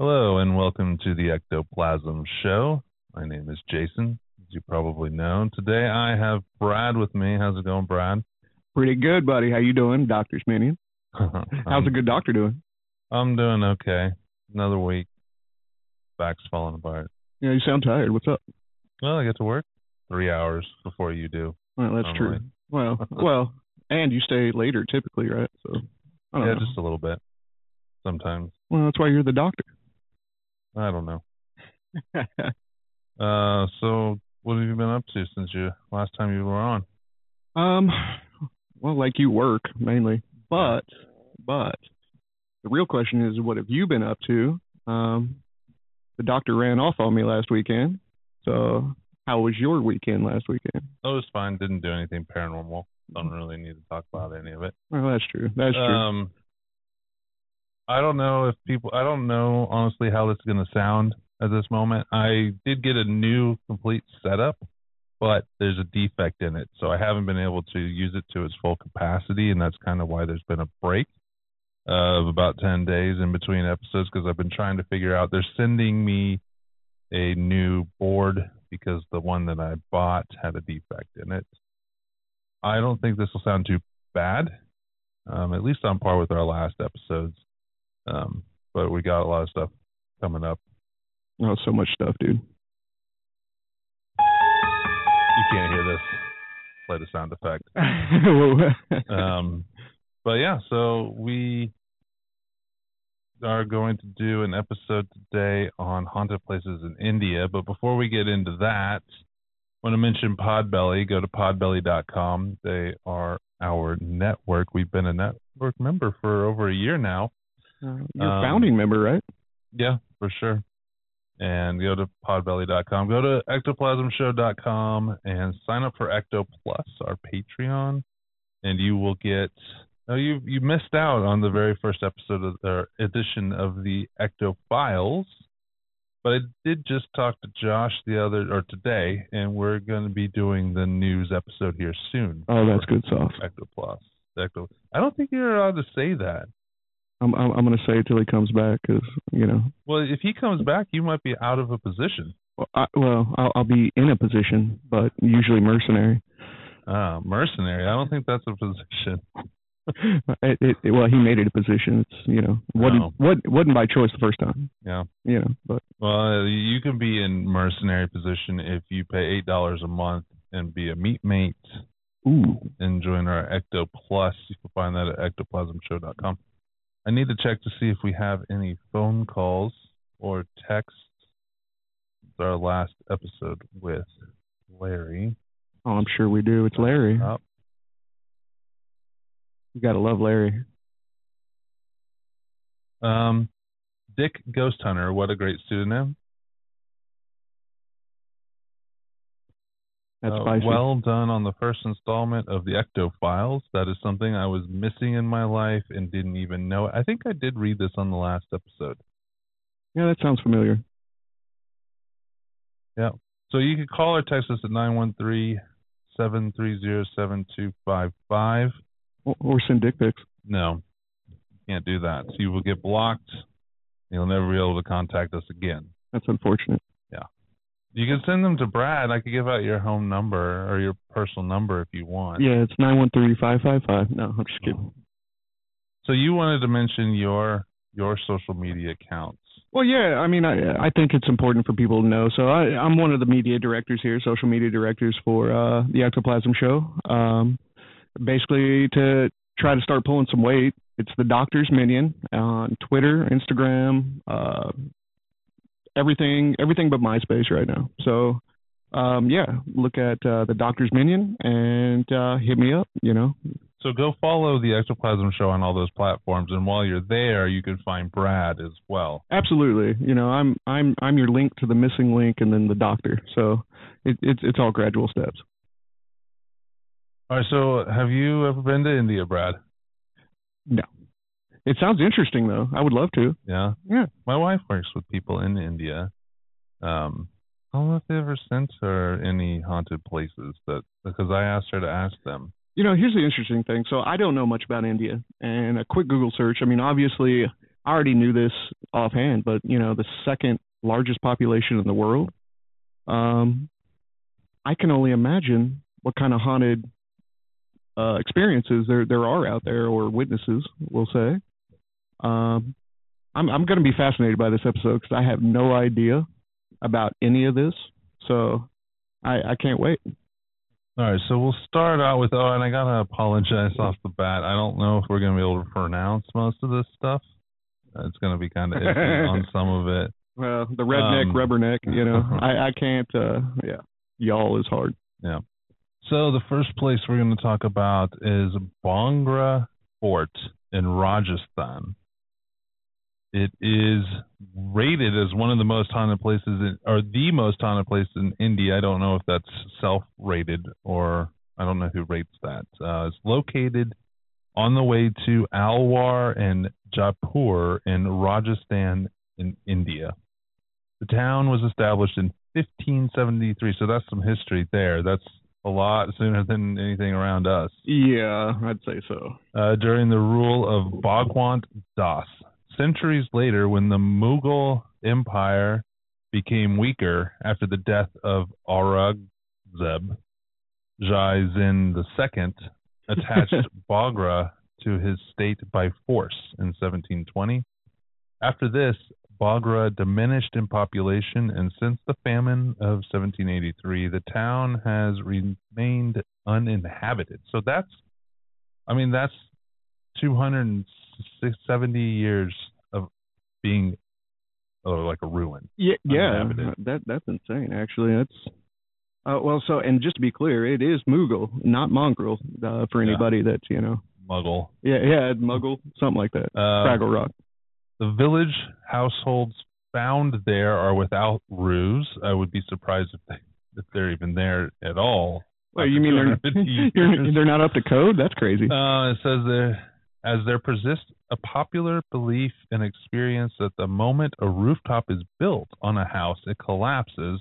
Hello and welcome to the Ectoplasm Show. My name is Jason, as you probably know. Today I have Brad with me. How's it going, Brad? Pretty good, buddy. How you doing, Dr. Schmanian? How's the good doctor doing? I'm doing okay. Another week. Back's falling apart. Yeah, you sound tired. What's up? Well, I get to work 3 hours before you do. Well, that's normally. True. Well, and you stay later typically, right? So I don't know. Just a little bit. Sometimes. Well, that's why you're the doctor. I don't know. So what have you been up to since you last time you were on? Well, like you work mainly, but the real question is, what have you been up to? The doctor ran off on me last weekend. So how was your weekend last weekend? Oh, it was fine. Didn't do anything paranormal. Don't really need to talk about any of it. Well, that's true. That's true. I don't know, honestly, how this is going to sound at this moment. I did get a new complete setup, but there's a defect in it. So I haven't been able to use it to its full capacity, and that's kind of why there's been a break of about 10 days in between episodes, because I've been trying to figure out. They're sending me a new board because the one that I bought had a defect in it. I don't think this will sound too bad, at least on par with our last episodes. But we got a lot of stuff coming up. Oh, so much stuff, dude. You can't hear this. Play the sound effect. But yeah, so we are going to do an episode today on haunted places in India. But before we get into that, I want to mention Podbelly. Go to podbelly.com. They are our network. We've been a network member for over a year now. You're a founding member, right? Yeah, for sure. And go to podbelly.com. Go to ectoplasmshow.com and sign up for Ecto Plus, our Patreon, and you will get... Oh, you missed out on the very first episode of their edition of the Ecto Files, but I did just talk to Josh today, and we're going to be doing the news episode here soon. Oh, that's good stuff. Ecto Plus. I don't think you're allowed to say that. I'm going to say it till he comes back, because, you know. Well, if he comes back, you might be out of a position. Well, I'll be in a position, but usually mercenary. Mercenary? I don't think that's a position. Well, he made it a position. It's, you know, wasn't by choice the first time. Yeah. You know, but. Well, you can be in mercenary position if you pay $8 a month and be a meat mate. Ooh. And join our Ecto Plus. You can find that at ectoplasmshow.com. I need to check to see if we have any phone calls or texts. It's our last episode with Larry. Oh, I'm sure we do. It's Larry. Oh. You gotta love Larry. Dick Ghost Hunter. What a great pseudonym. That's spicy. Well done on the first installment of the Ecto Files. That is something I was missing in my life and didn't even know. I think I did read this on the last episode. Yeah, that sounds familiar. Yeah. So you can call or text us at 913-730-7255. Or send dick pics. No, can't do that. So you will get blocked. You'll never be able to contact us again. That's unfortunate. Yeah. You can send them to Brad. I could give out your home number or your personal number if you want. Yeah, it's 913-555. No, I'm just kidding. So you wanted to mention your social media accounts. Well, yeah. I mean, I think it's important for people to know. So I'm one of the media directors here, social media directors for the Ectoplasm Show. Basically, to try to start pulling some weight, it's the Doctor's Minion on Twitter, Instagram, everything but MySpace right now. So look at the Doctor's Minion and hit me up, you know. So go follow the Ectoplasm Show on all those platforms, and while you're there, you can find Brad as well. Absolutely, you know, I'm your link to the missing link, and then the Doctor. So it's all gradual steps. All right. So have you ever been to India, Brad? No. It sounds interesting though. I would love to. Yeah. Yeah. My wife works with people in India. I don't know if they ever sent her any haunted places because I asked her to ask them. You know, here's the interesting thing. So I don't know much about India, and a quick Google search. I mean, obviously, I already knew this offhand, but, you know, the second largest population in the world. I can only imagine what kind of haunted experiences there are out there, or witnesses, we'll say. I'm going to be fascinated by this episode because I have no idea about any of this. So I can't wait. All right, so we'll start out with, and I got to apologize off the bat. I don't know if we're going to be able to pronounce most of this stuff. It's going to be kind of iffy on some of it. Well, the redneck, rubberneck, you know, I can't, y'all is hard. Yeah. So the first place we're going to talk about is Bhangarh Fort in Rajasthan. It is rated as one of the most haunted places, or the most haunted place in India. I don't know if that's self-rated, or I don't know who rates that. It's located on the way to Alwar and Jaipur in Rajasthan in India. The town was established in 1573, so that's some history there. That's a lot sooner than anything around us. Yeah, I'd say so. During the rule of Bhagwant Das. Centuries later, when the Mughal Empire became weaker after the death of Aurangzeb, Jai Zin II attached Bagra to his state by force in 1720. After this, Bagra diminished in population, and since the famine of 1783, the town has remained uninhabited. So that's 270 years of being like a ruin. Yeah, that's insane. Actually, that's well. So, and just to be clear, it is Mughal, not mongrel. For anybody that's Muggle. Yeah, Muggle, something like that. Fraggle Rock. The village households found there are without roofs. I would be surprised if they're even there at all. Well, you mean they're not up to code? That's crazy. It says there. As there persists a popular belief and experience that the moment a rooftop is built on a house, it collapses.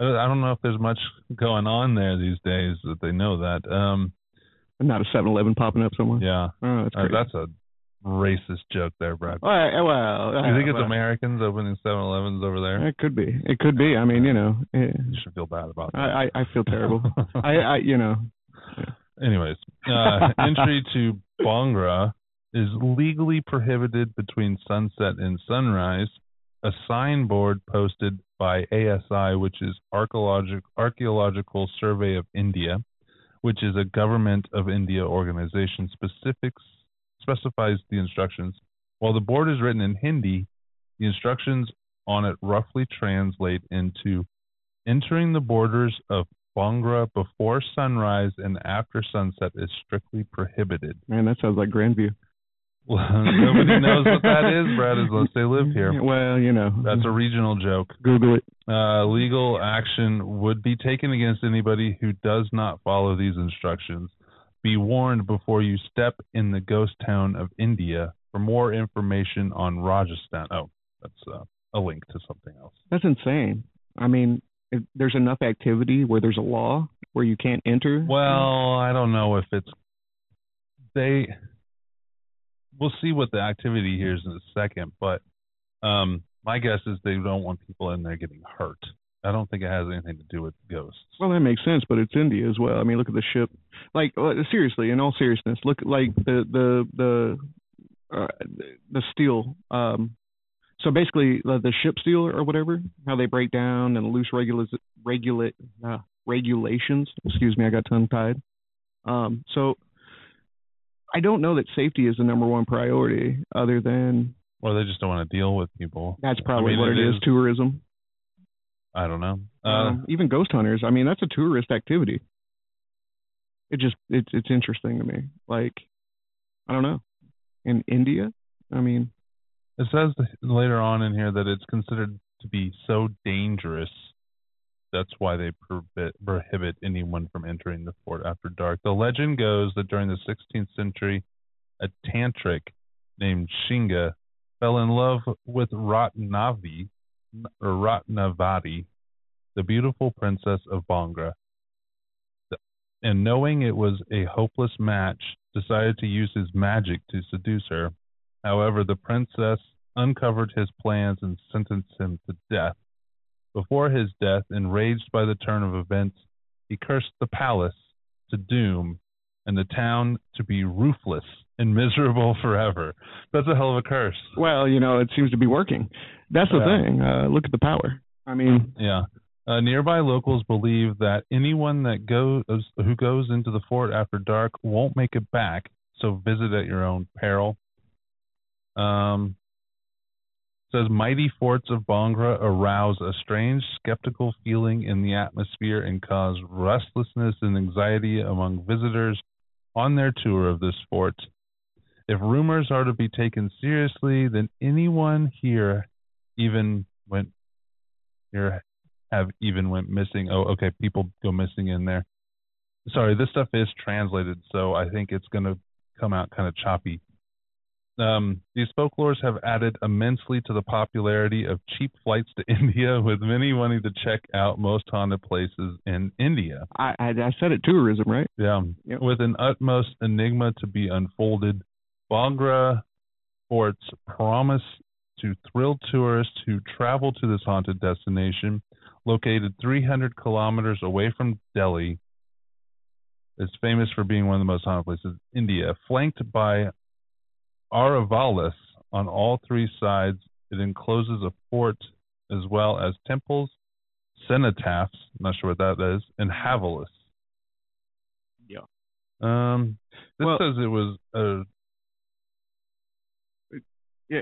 I don't know if there's much going on there these days that they know that. Not a 7-Eleven popping up somewhere? Yeah. Oh, that's a racist joke there, Brad. Well, you think it's Americans opening 7-Elevens over there? It could be. I mean, you should feel bad about that. I feel terrible. I. Yeah. Anyways, entry to Bhangarh is legally prohibited between sunset and sunrise. A signboard posted by ASI, which is Archaeological Survey of India, which is a Government of India organization, specifies the instructions. While the board is written in Hindi, the instructions on it roughly translate into entering the borders of Bhangarh before sunrise and after sunset is strictly prohibited. Man, that sounds like Grandview. Well, nobody knows what that is, Brad, unless they live here. Well, that's a regional joke. Google it. Legal action would be taken against anybody who does not follow these instructions. Be warned before you step in the ghost town of India. For more information on Rajasthan. Oh, that's a link to something else. That's insane. I mean, if there's enough activity where there's a law where you can't enter. Well, I don't know if it's we'll see what the activity here is in a second, but my guess is they don't want people in there getting hurt. I don't think it has anything to do with ghosts. Well, that makes sense, but it's India as well. I mean, look at the ship. Like, seriously, in all seriousness, look at like the steel so basically, the ship steel or whatever, how they break down and loose regulations. Excuse me, I got tongue-tied. So I don't know that safety is the number one priority other than... Well, they just don't want to deal with people. That's probably what it is, tourism. I don't know. Even ghost hunters. I mean, that's a tourist activity. It's interesting to me. Like, I don't know. In India, I mean, it says later on in here that it's considered to be so dangerous. That's why they prohibit anyone from entering the fort after dark. The legend goes that during the 16th century, a tantric named Shinga fell in love with Ratnavati, the beautiful princess of Bangra, and knowing it was a hopeless match, decided to use his magic to seduce her. However, the princess uncovered his plans and sentenced him to death. Before his death, enraged by the turn of events, he cursed the palace to doom and the town to be roofless and miserable forever. That's a hell of a curse. Well, you know, it seems to be working. That's the thing. Look at the power. I mean, yeah. Nearby locals believe that anyone who goes into the fort after dark won't make it back, so visit at your own peril. It says mighty forts of Bangra arouse a strange skeptical feeling in the atmosphere and cause restlessness and anxiety among visitors on their tour of this fort. If rumors are to be taken seriously, then anyone here even went missing. Oh, okay. People go missing in there. Sorry, this stuff is translated, so I think it's going to come out kind of choppy. These folklores have added immensely to the popularity of cheap flights to India, with many wanting to check out most haunted places in India. I said it, tourism, right? Yeah. Yep. With an utmost enigma to be unfolded, Bhangarh Fort's promise to thrill tourists who travel to this haunted destination, located 300 kilometers away from Delhi, is famous for being one of the most haunted places in India. Flanked by Aravalis on all three sides, it encloses a fort as well as temples, cenotaphs, I'm not sure what that is, and havalis. Yeah. Says it was a...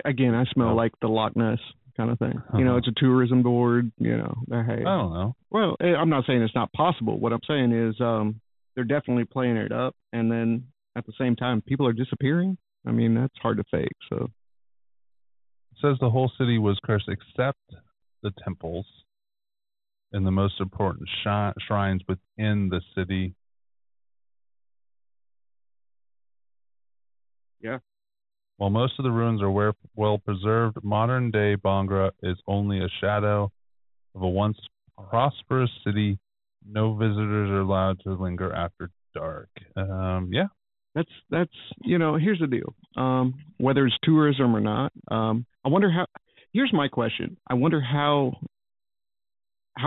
Again, I smell like the Loch Ness kind of thing. Uh-huh. You know, it's a tourism board, you know. Hey, I don't know. Well, I'm not saying it's not possible. What I'm saying is they're definitely playing it up, and then at the same time, people are disappearing. I mean, that's hard to fake. So it says the whole city was cursed except the temples and the most important shrines within the city. Yeah. While most of the ruins are well preserved, modern-day Bhangarh is only a shadow of a once prosperous city. No visitors are allowed to linger after dark. Yeah, that's you know. Here's the deal. Whether it's tourism or not, I wonder how. Here's my question. I wonder how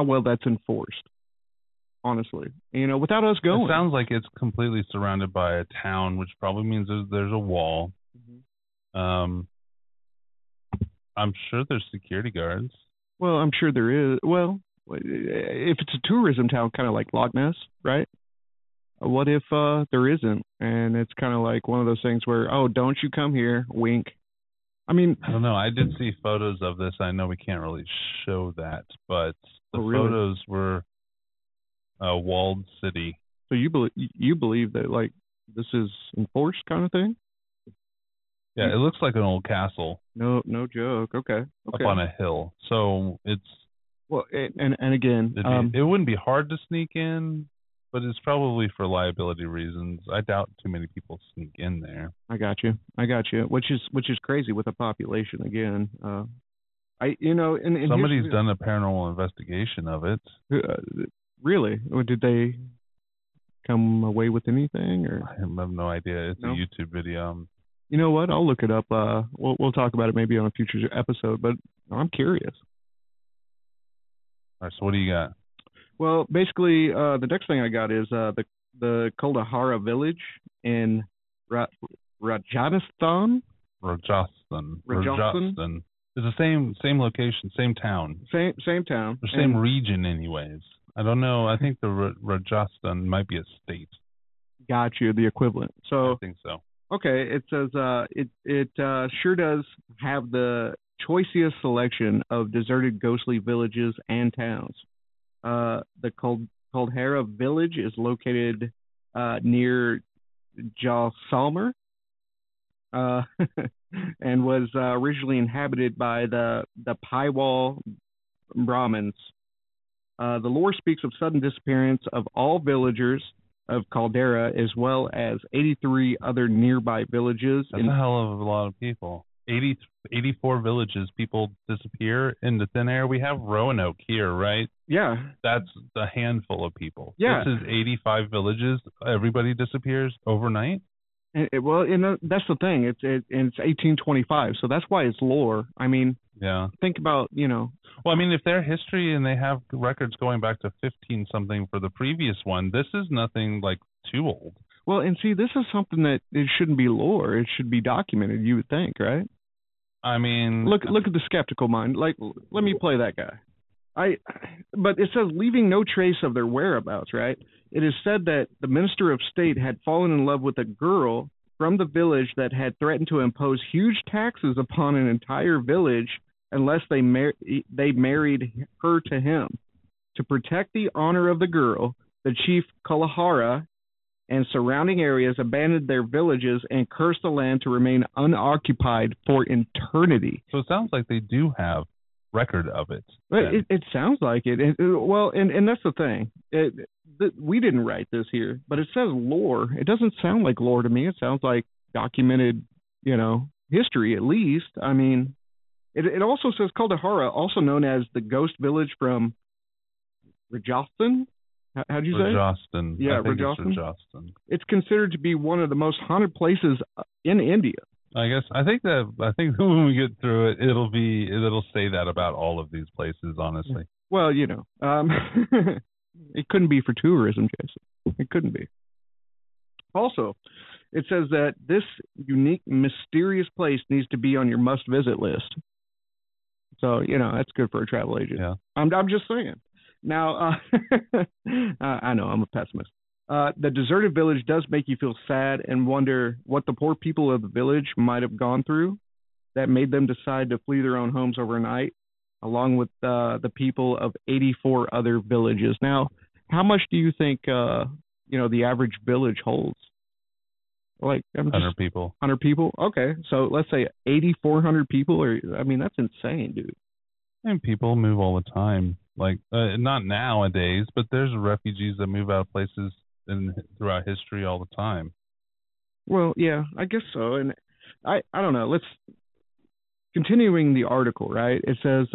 well that's enforced. Honestly, you know, without us going, it sounds like it's completely surrounded by a town, which probably means there's a wall. Mm-hmm. I'm sure there's security guards. Well, I'm sure there is. Well, if it's a tourism town, kind of like Loch Ness, right? What if there isn't? And it's kind of like one of those things where, oh, don't you come here, wink. I mean, I don't know. I did see photos of this. I know we can't really show that, but the photos were a walled city. So you believe that, like, this is enforced kind of thing? Yeah, it looks like an old castle. No joke. Okay. Up on a hill. So it's... Well, and again... It wouldn't be hard to sneak in, but it's probably for liability reasons. I doubt too many people sneak in there. I got you. Which is crazy with the population, again. Somebody's done a paranormal investigation of it. Really? Or did they come away with anything? Or? I have no idea. It's a YouTube video. You know what? I'll look it up. We'll talk about it maybe on a future episode, but I'm curious. All right, so what do you got? Well, basically, the next thing I got is the Kuldhara Village in Rajasthan. Rajasthan. It's the same location, same town. Same town. Or same region, anyways. I don't know. I think the Rajasthan might be a state. Got you, the equivalent. So I think so. Okay, it says it sure does have the choicest selection of deserted ghostly villages and towns. The Kuldhara Village is located near Jalsalmer and was originally inhabited by the Paliwal Brahmins. The lore speaks of sudden disappearance of all villagers of Kuldhara, as well as 83 other nearby villages. That's a hell of a lot of people. 84 villages, people disappear into thin air. We have Roanoke here, right? Yeah. That's a handful of people. Yeah. This is 85 villages. Everybody disappears overnight? That's the thing. It's 1825, so that's why it's lore. I mean, yeah. Think about, you know. Well, I mean, if they're history and they have records going back to 15-something for the previous one, this is nothing like too old. Well, and see, this is something that it shouldn't be lore. It should be documented, you would think, right? I mean... Look at the skeptical mind. Like, let me play that guy. But it says, leaving no trace of their whereabouts, right? It is said that the Minister of State had fallen in love with a girl from the village that had threatened to impose huge taxes upon an entire village unless they married her to him. To protect the honor of the girl, the chief Kuldhara and surrounding areas abandoned their villages and cursed the land to remain unoccupied for eternity. So it sounds like they do have record of it. It sounds like it. And that's the thing. We didn't write this here, but it says lore. It doesn't sound like lore to me. It sounds like documented, you know, history at least. I mean, it also says Kuldhara, also known as the ghost village from Rajasthan. How'd you say? Rajasthan. Yeah, Rajasthan. It's considered to be one of the most haunted places in India. I think when we get through it, it'll say that about all of these places, honestly. Well, you know, it couldn't be for tourism, Jason. It couldn't be. Also, it says that this unique, mysterious place needs to be on your must-visit list. So, you know, that's good for a travel agent. Yeah. I'm just saying. Now, I know I'm a pessimist. The deserted village does make you feel sad and wonder what the poor people of the village might have gone through that made them decide to flee their own homes overnight, along with the people of 84 other villages. Now, how much do you think, the average village holds? Like 100 people. 100 people? Okay. So let's say 8,400 people. That's insane, dude. And people move all the time. Like, not nowadays, but there's refugees that move out of places throughout history all the time. Well, yeah, I guess so. And I don't know. Let's continuing the article, right? It says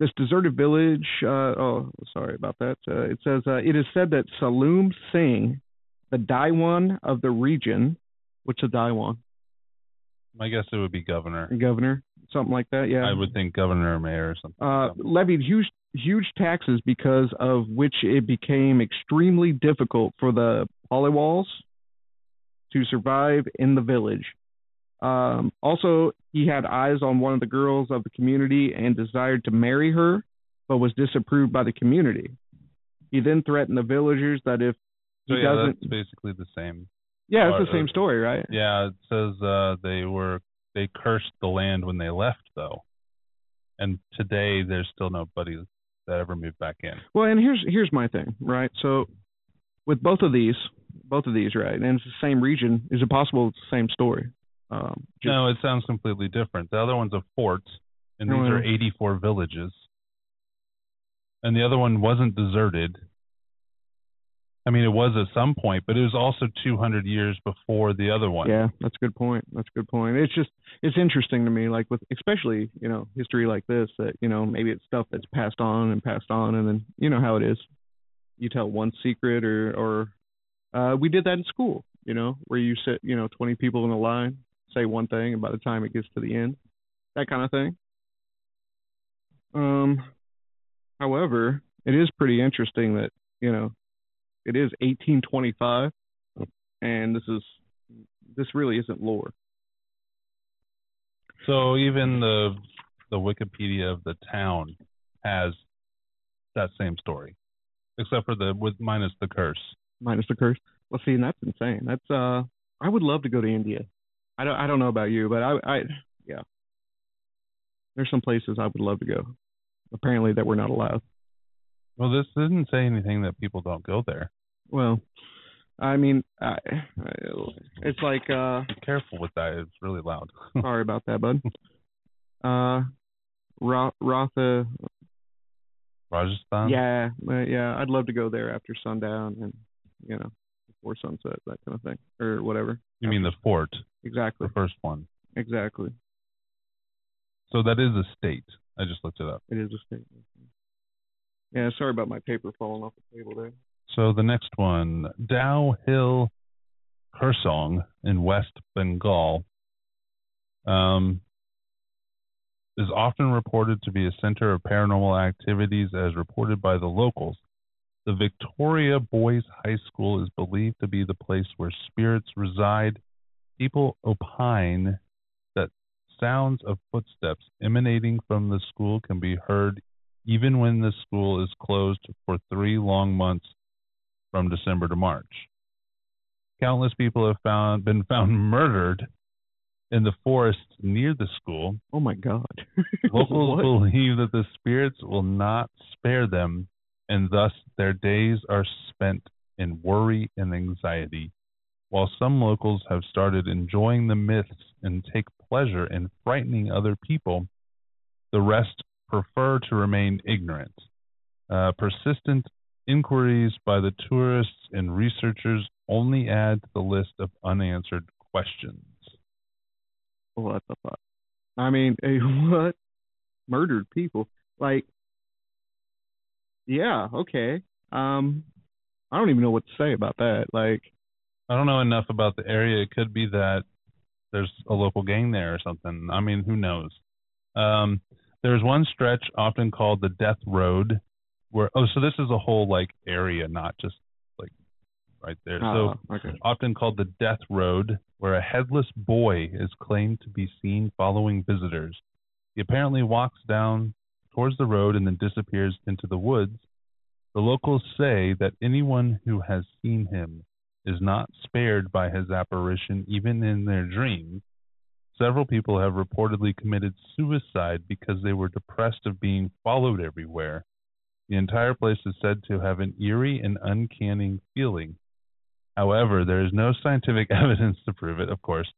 this deserted village. Oh, sorry about that. It says it is said that Saloom Singh, the Diwan of the region, what's a Diwan? I guess it would be governor. Governor, something like that. Yeah, I would think governor or mayor or something. Levied huge taxes, because of which it became extremely difficult for the Paliwals to survive in the village. Also, he had eyes on one of the girls of the community and desired to marry her, but was disapproved by the community. He then threatened the villagers that if he doesn't... That's basically the same. Yeah, it's the same story, right? Yeah, it says they cursed the land when they left, though. And today, there's still nobody that ever moved back in. Well, and here's my thing, right? So, with both of these, right? And it's the same region. Is it possible it's the same story? No, it sounds completely different. The other one's a fort, and these are 84 villages. And the other one wasn't deserted. I mean, it was at some point, but it was also 200 years before the other one. Yeah, that's a good point. It's interesting to me, like with especially, you know, history like this, that, you know, maybe it's stuff that's passed on. And then, you know how it is. You tell one secret or we did that in school, you know, where you sit, you know, 20 people in a line, say one thing, and by the time it gets to the end, that kind of thing. However, it is pretty interesting that, you know, it is 1825, and this really isn't lore. So even the Wikipedia of the town has that same story, except for minus the curse. Minus the curse. Well, see, and that's insane. That's I would love to go to India. I don't know about you, but I There's some places I would love to go, apparently, that we're not allowed. Well, this didn't say anything that people don't go there. Well, I mean, it's like... Be careful with that. It's really loud. Sorry about that, bud. Rajasthan? Yeah, I'd love to go there after sundown and, you know, before sunset, that kind of thing, or whatever. You mean the fort? Exactly. The first one. Exactly. So that is a state. I just looked it up. It is a state. Yeah, sorry about my paper falling off the table there. So the next one, Dow Hill Khersong in West Bengal is often reported to be a center of paranormal activities as reported by the locals. The Victoria Boys High School is believed to be the place where spirits reside. People opine that sounds of footsteps emanating from the school can be heard even when the school is closed for 3 long months from December to March. Countless people have been found murdered in the forest near the school. Oh, my God. Locals believe that the spirits will not spare them, and thus their days are spent in worry and anxiety, while some locals have started enjoying the myths and take pleasure in frightening other people. The rest prefer to remain ignorant. Persistent inquiries by the tourists and researchers only add to the list of unanswered questions. What the fuck? I mean, what? Murdered people? Like, yeah, okay. I don't even know what to say about that. Like, I don't know enough about the area. It could be that there's a local gang there or something. I mean, who knows? There's one stretch often called the Death Road where, so this is a whole like area, not just like right there. Often called the Death Road, where a headless boy is claimed to be seen following visitors. He apparently walks down towards the road and then disappears into the woods. The locals say that anyone who has seen him is not spared by his apparition, even in their dreams. Several people have reportedly committed suicide because they were depressed of being followed everywhere. The entire place is said to have an eerie and uncanny feeling. However, there is no scientific evidence to prove it, of course.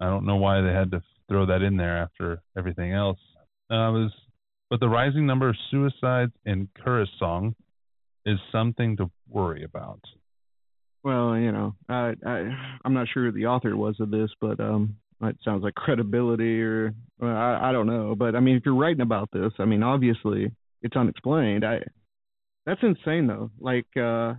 I don't know why they had to throw that in there after everything else. But the rising number of suicides in Khersong is something to worry about. Well, you know, I'm not sure who the author was of this, but... It sounds like credibility or I don't know. But, I mean, if you're writing about this, I mean, obviously it's unexplained. That's insane, though. Like, I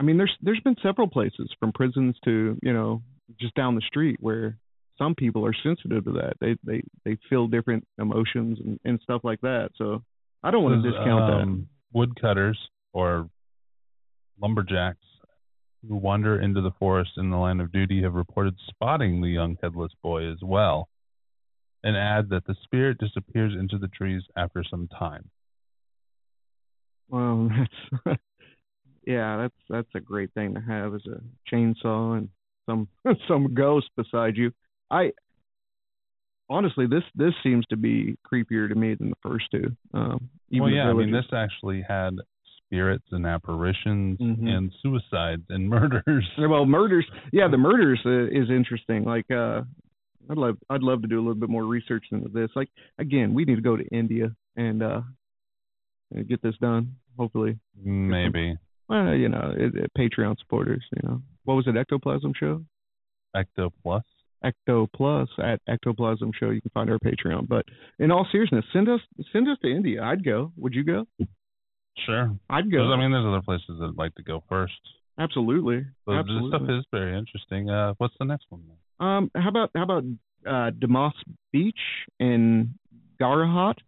mean, there's been several places from prisons to, you know, just down the street where some people are sensitive to that. They feel different emotions and stuff like that. So I don't want to discount that. Woodcutters or lumberjacks who wander into the forest in the line of duty have reported spotting the young headless boy as well, and add that the spirit disappears into the trees after some time. Well, that's, yeah, that's a great thing to have, is a chainsaw and some ghost beside you. I honestly, this seems to be creepier to me than the first two. Well, yeah, I mean, this actually had spirits and apparitions and suicides and murders. Well, murders. Yeah, the murders is interesting. Like, I'd love to do a little bit more research into this. Like, again, we need to go to India and get this done, hopefully. Maybe. Well, you know, Patreon supporters, you know. What was it, Ectoplasm Show? Ecto Plus. Ecto Plus at Ectoplasm Show. You can find our Patreon. But in all seriousness, send us to India. I'd go. Would you go? Sure. I'd go. I mean, there's other places that I'd like to go first. Absolutely. But this stuff is very interesting. What's the next one? How about Dumas Beach in Gujarat?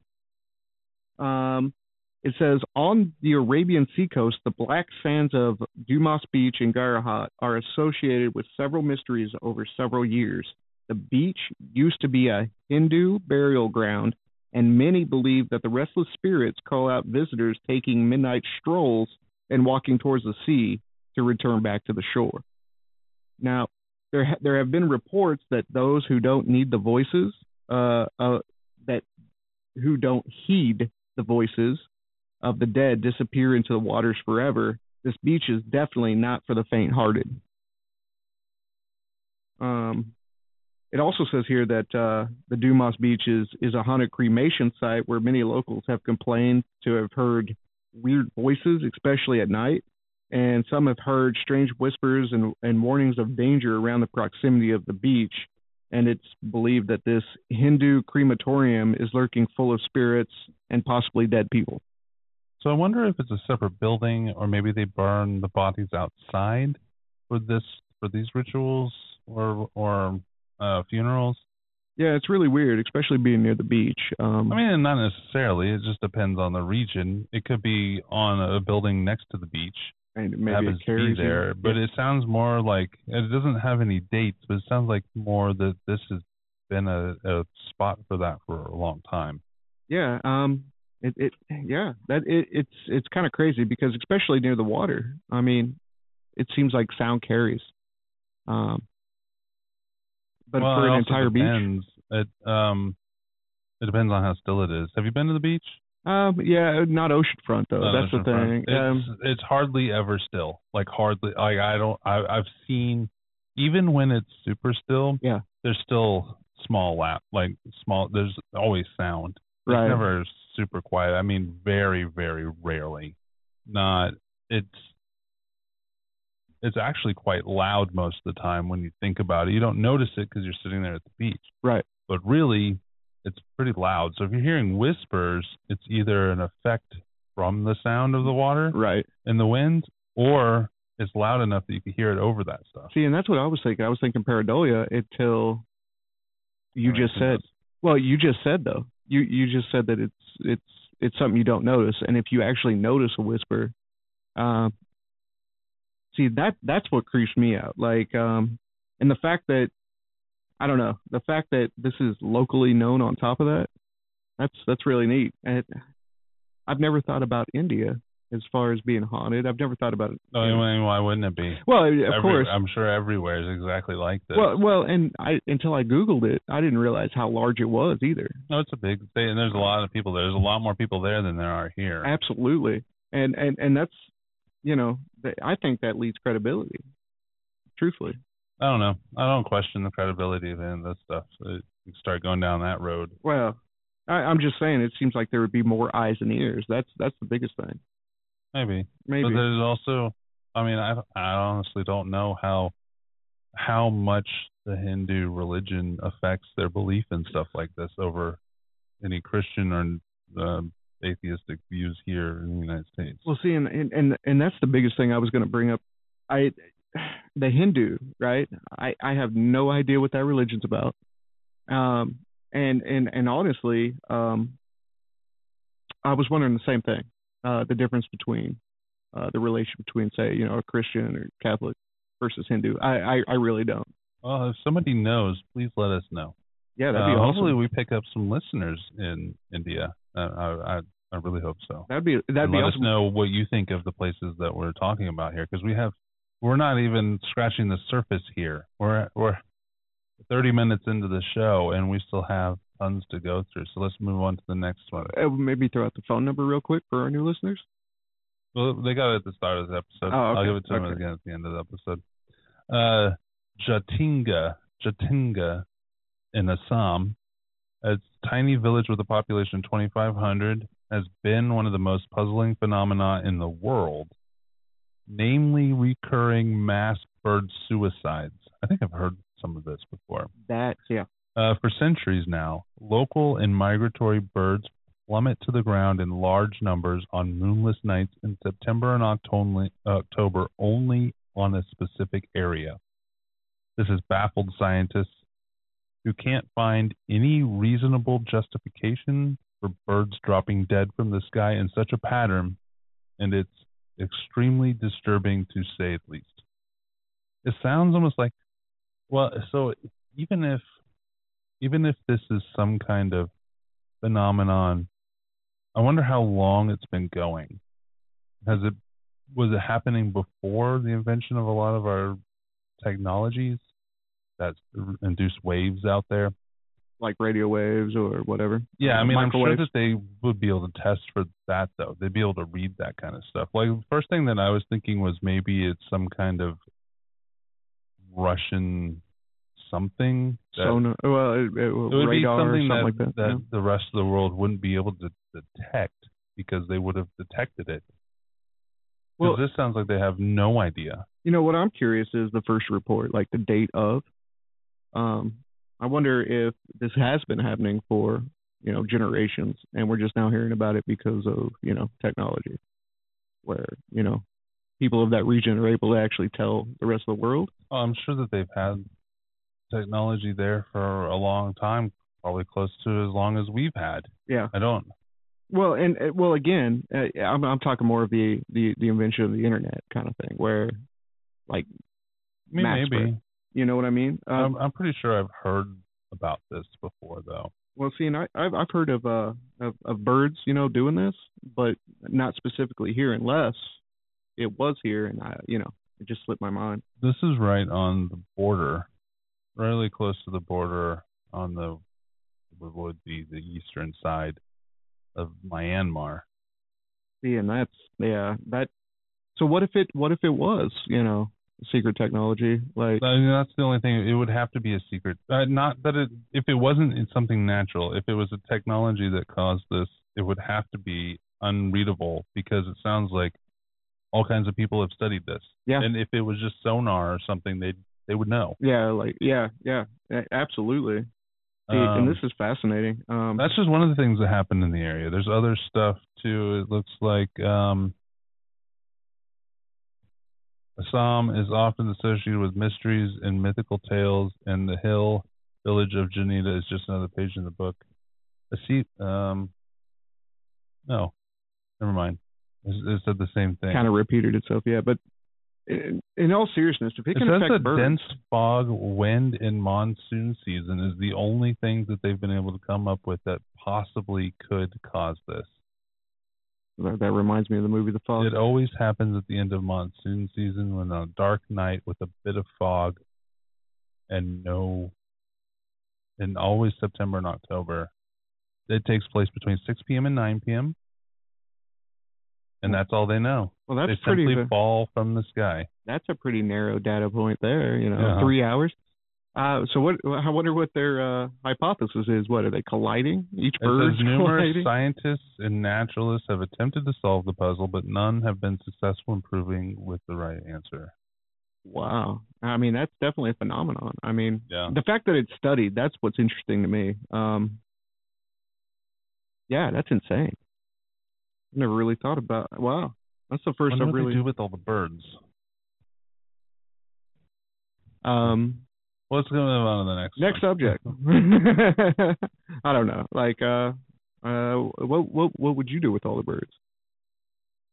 It says, on the Arabian Sea coast, the black sands of Dumas Beach in Gujarat are associated with several mysteries over several years. The beach used to be a Hindu burial ground, and many believe that the restless spirits call out visitors taking midnight strolls and walking towards the sea to return back to the shore. Now, there have been reports that those who don't need the voices that who don't heed the voices of the dead disappear into the waters forever. This beach is definitely not for the faint-hearted. It also says here that the Dumas Beach is a haunted cremation site where many locals have complained to have heard weird voices, especially at night. And some have heard strange whispers and warnings of danger around the proximity of the beach. And it's believed that this Hindu crematorium is lurking full of spirits and possibly dead people. So I wonder if it's a separate building, or maybe they burn the bodies outside for these rituals or funerals. Yeah, it's really weird, especially being near the beach. I mean, not necessarily. It just depends on the region. It could be on a building next to the beach. And maybe it carries there, but it sounds more like it doesn't have any dates. But it sounds like more that this has been a spot for that for a long time. Yeah, it's kind of crazy because especially near the water. I mean, it seems like sound carries. But well, for an entire beach, it depends on how still it is. Have you been to the beach? Yeah, not oceanfront though. Not That's oceanfront. The thing. It's hardly ever still. Like hardly. I've seen even when it's super still. Yeah. There's still small. There's always sound. Right. It's never super quiet. I mean, very, very rarely. Not. It's actually quite loud most of the time when you think about it. You don't notice it because you're sitting there at the beach. Right. But really, it's pretty loud. So if you're hearing whispers, it's either an effect from the sound of the water, right, and the wind, or it's loud enough that you can hear it over that stuff. See, and that's what I was thinking. I was thinking pareidolia until you just said. Well, you just said though. You just said that it's something you don't notice, and if you actually notice a whisper, see that's what creeps me out. Like, and the fact that. I don't know. The fact that this is locally known on top of that, that's really neat. And I've never thought about India as far as being haunted. I've never thought about it. Oh, I mean, why wouldn't it be? Well, of course. I'm sure everywhere is exactly like this. Well, and until I Googled it, I didn't realize how large it was either. No, it's a big state, and there's a lot of people there. There's a lot more people there than there are here. Absolutely. And that's, you know, I think that leads credibility, truthfully. I don't know. I don't question the credibility of any of this stuff. You start going down that road. Well, I'm just saying it seems like there would be more eyes and ears. That's the biggest thing. Maybe. But there's also, I mean, I honestly don't know how much the Hindu religion affects their belief in stuff like this over any Christian or atheistic views here in the United States. Well, see, and that's the biggest thing I was going to bring up. The Hindu, right? I have no idea what that religion's about. And honestly, I was wondering the same thing, the difference between the relation between, say, you know, a Christian or Catholic versus Hindu. I really don't. Well, if somebody knows, please let us know. Yeah, that'd be awesome. Hopefully we pick up some listeners in India. I really hope so. That'd be awesome. Let us know what you think of the places that we're talking about here, because we're not even scratching the surface here. We're 30 minutes into the show, and we still have tons to go through. So let's move on to the next one. Maybe throw out the phone number real quick for our new listeners. Well, they got it at the start of the episode. Oh, okay. I'll give it to them again at the end of the episode. Jatinga in Assam. A tiny village with a population of 2,500 has been one of the most puzzling phenomena in the world. Namely, recurring mass bird suicides. I think I've heard some of this before. For centuries now, local and migratory birds plummet to the ground in large numbers on moonless nights in September and October, only on a specific area. This has baffled scientists who can't find any reasonable justification for birds dropping dead from the sky in such a pattern, and it's extremely disturbing, to say at least. It sounds almost like, well, so even if this is some kind of phenomenon, I wonder how long it's been going. Was it happening before the invention of a lot of our technologies that induce waves out there? like radio waves or whatever. Yeah, I mean, microwaves. I'm sure that they would be able to test for that, though. They'd be able to read that kind of stuff. Like, the first thing that I was thinking was maybe it's some kind of Russian something. Sonar. Well, it would radar be something or something that, like that. Yeah. The rest of the world wouldn't be able to detect because they would have detected it. Well, this sounds like they have no idea. You know, what I'm curious is the first report, like the date of. I wonder if this has been happening for, you know, generations, and we're just now hearing about it because of, you know, technology, where, you know, people of that region are able to actually tell the rest of the world. Oh, I'm sure that they've had technology there for a long time, probably close to as long as we've had. Yeah. I don't. Well, and well, again, I'm talking more of the invention of the internet kind of thing, where, like, maybe. You know what I mean? I'm pretty sure I've heard about this before, though. Well, see, and I've heard of birds, you know, doing this, but not specifically here, unless it was here, and it just slipped my mind. This is right on the border, really close to the border on the eastern side of Myanmar. See, and that's. So what if it was, you know, secret technology? Like, I mean, that's the only thing. It would have to be a secret. Not that if it wasn't, it's something natural. If it was a technology that caused this, it would have to be unreadable, because it sounds like all kinds of people have studied this. Yeah. And if it was just sonar or something, they would know. Yeah. Like, yeah, absolutely. And this is fascinating. That's just one of the things that happened in the area. There's other stuff too. It looks like, Assam is often associated with mysteries and mythical tales, and the hill village of Janita is just another page in the book. No, never mind. It said the same thing. Kind of repeated itself, yeah. But in all seriously, if it can affect birds. Dense fog, wind, and monsoon season is the only thing that they've been able to come up with that possibly could cause this. That reminds me of the movie The Fog. It always happens at the end of monsoon season, when on a dark night with a bit of fog, and always September and October. It takes place between 6 p.m. and 9 p.m. And that's all they know. Well, that's pretty. They simply fall from the sky. That's a pretty narrow data point there. You know, yeah. 3 hours. So what? I wonder what their hypothesis is. What are they colliding? Each bird colliding? Numerous scientists and naturalists have attempted to solve the puzzle, but none have been successful in proving with the right answer. Wow. I mean, that's definitely a phenomenon. I mean, The fact that it's studied, that's what's interesting to me. Yeah, that's insane. Never really thought about it. Wow. That's the first I've really... What do they do with all the birds? Well, let's go on to the next subject. I don't know. Like, what would you do with all the birds?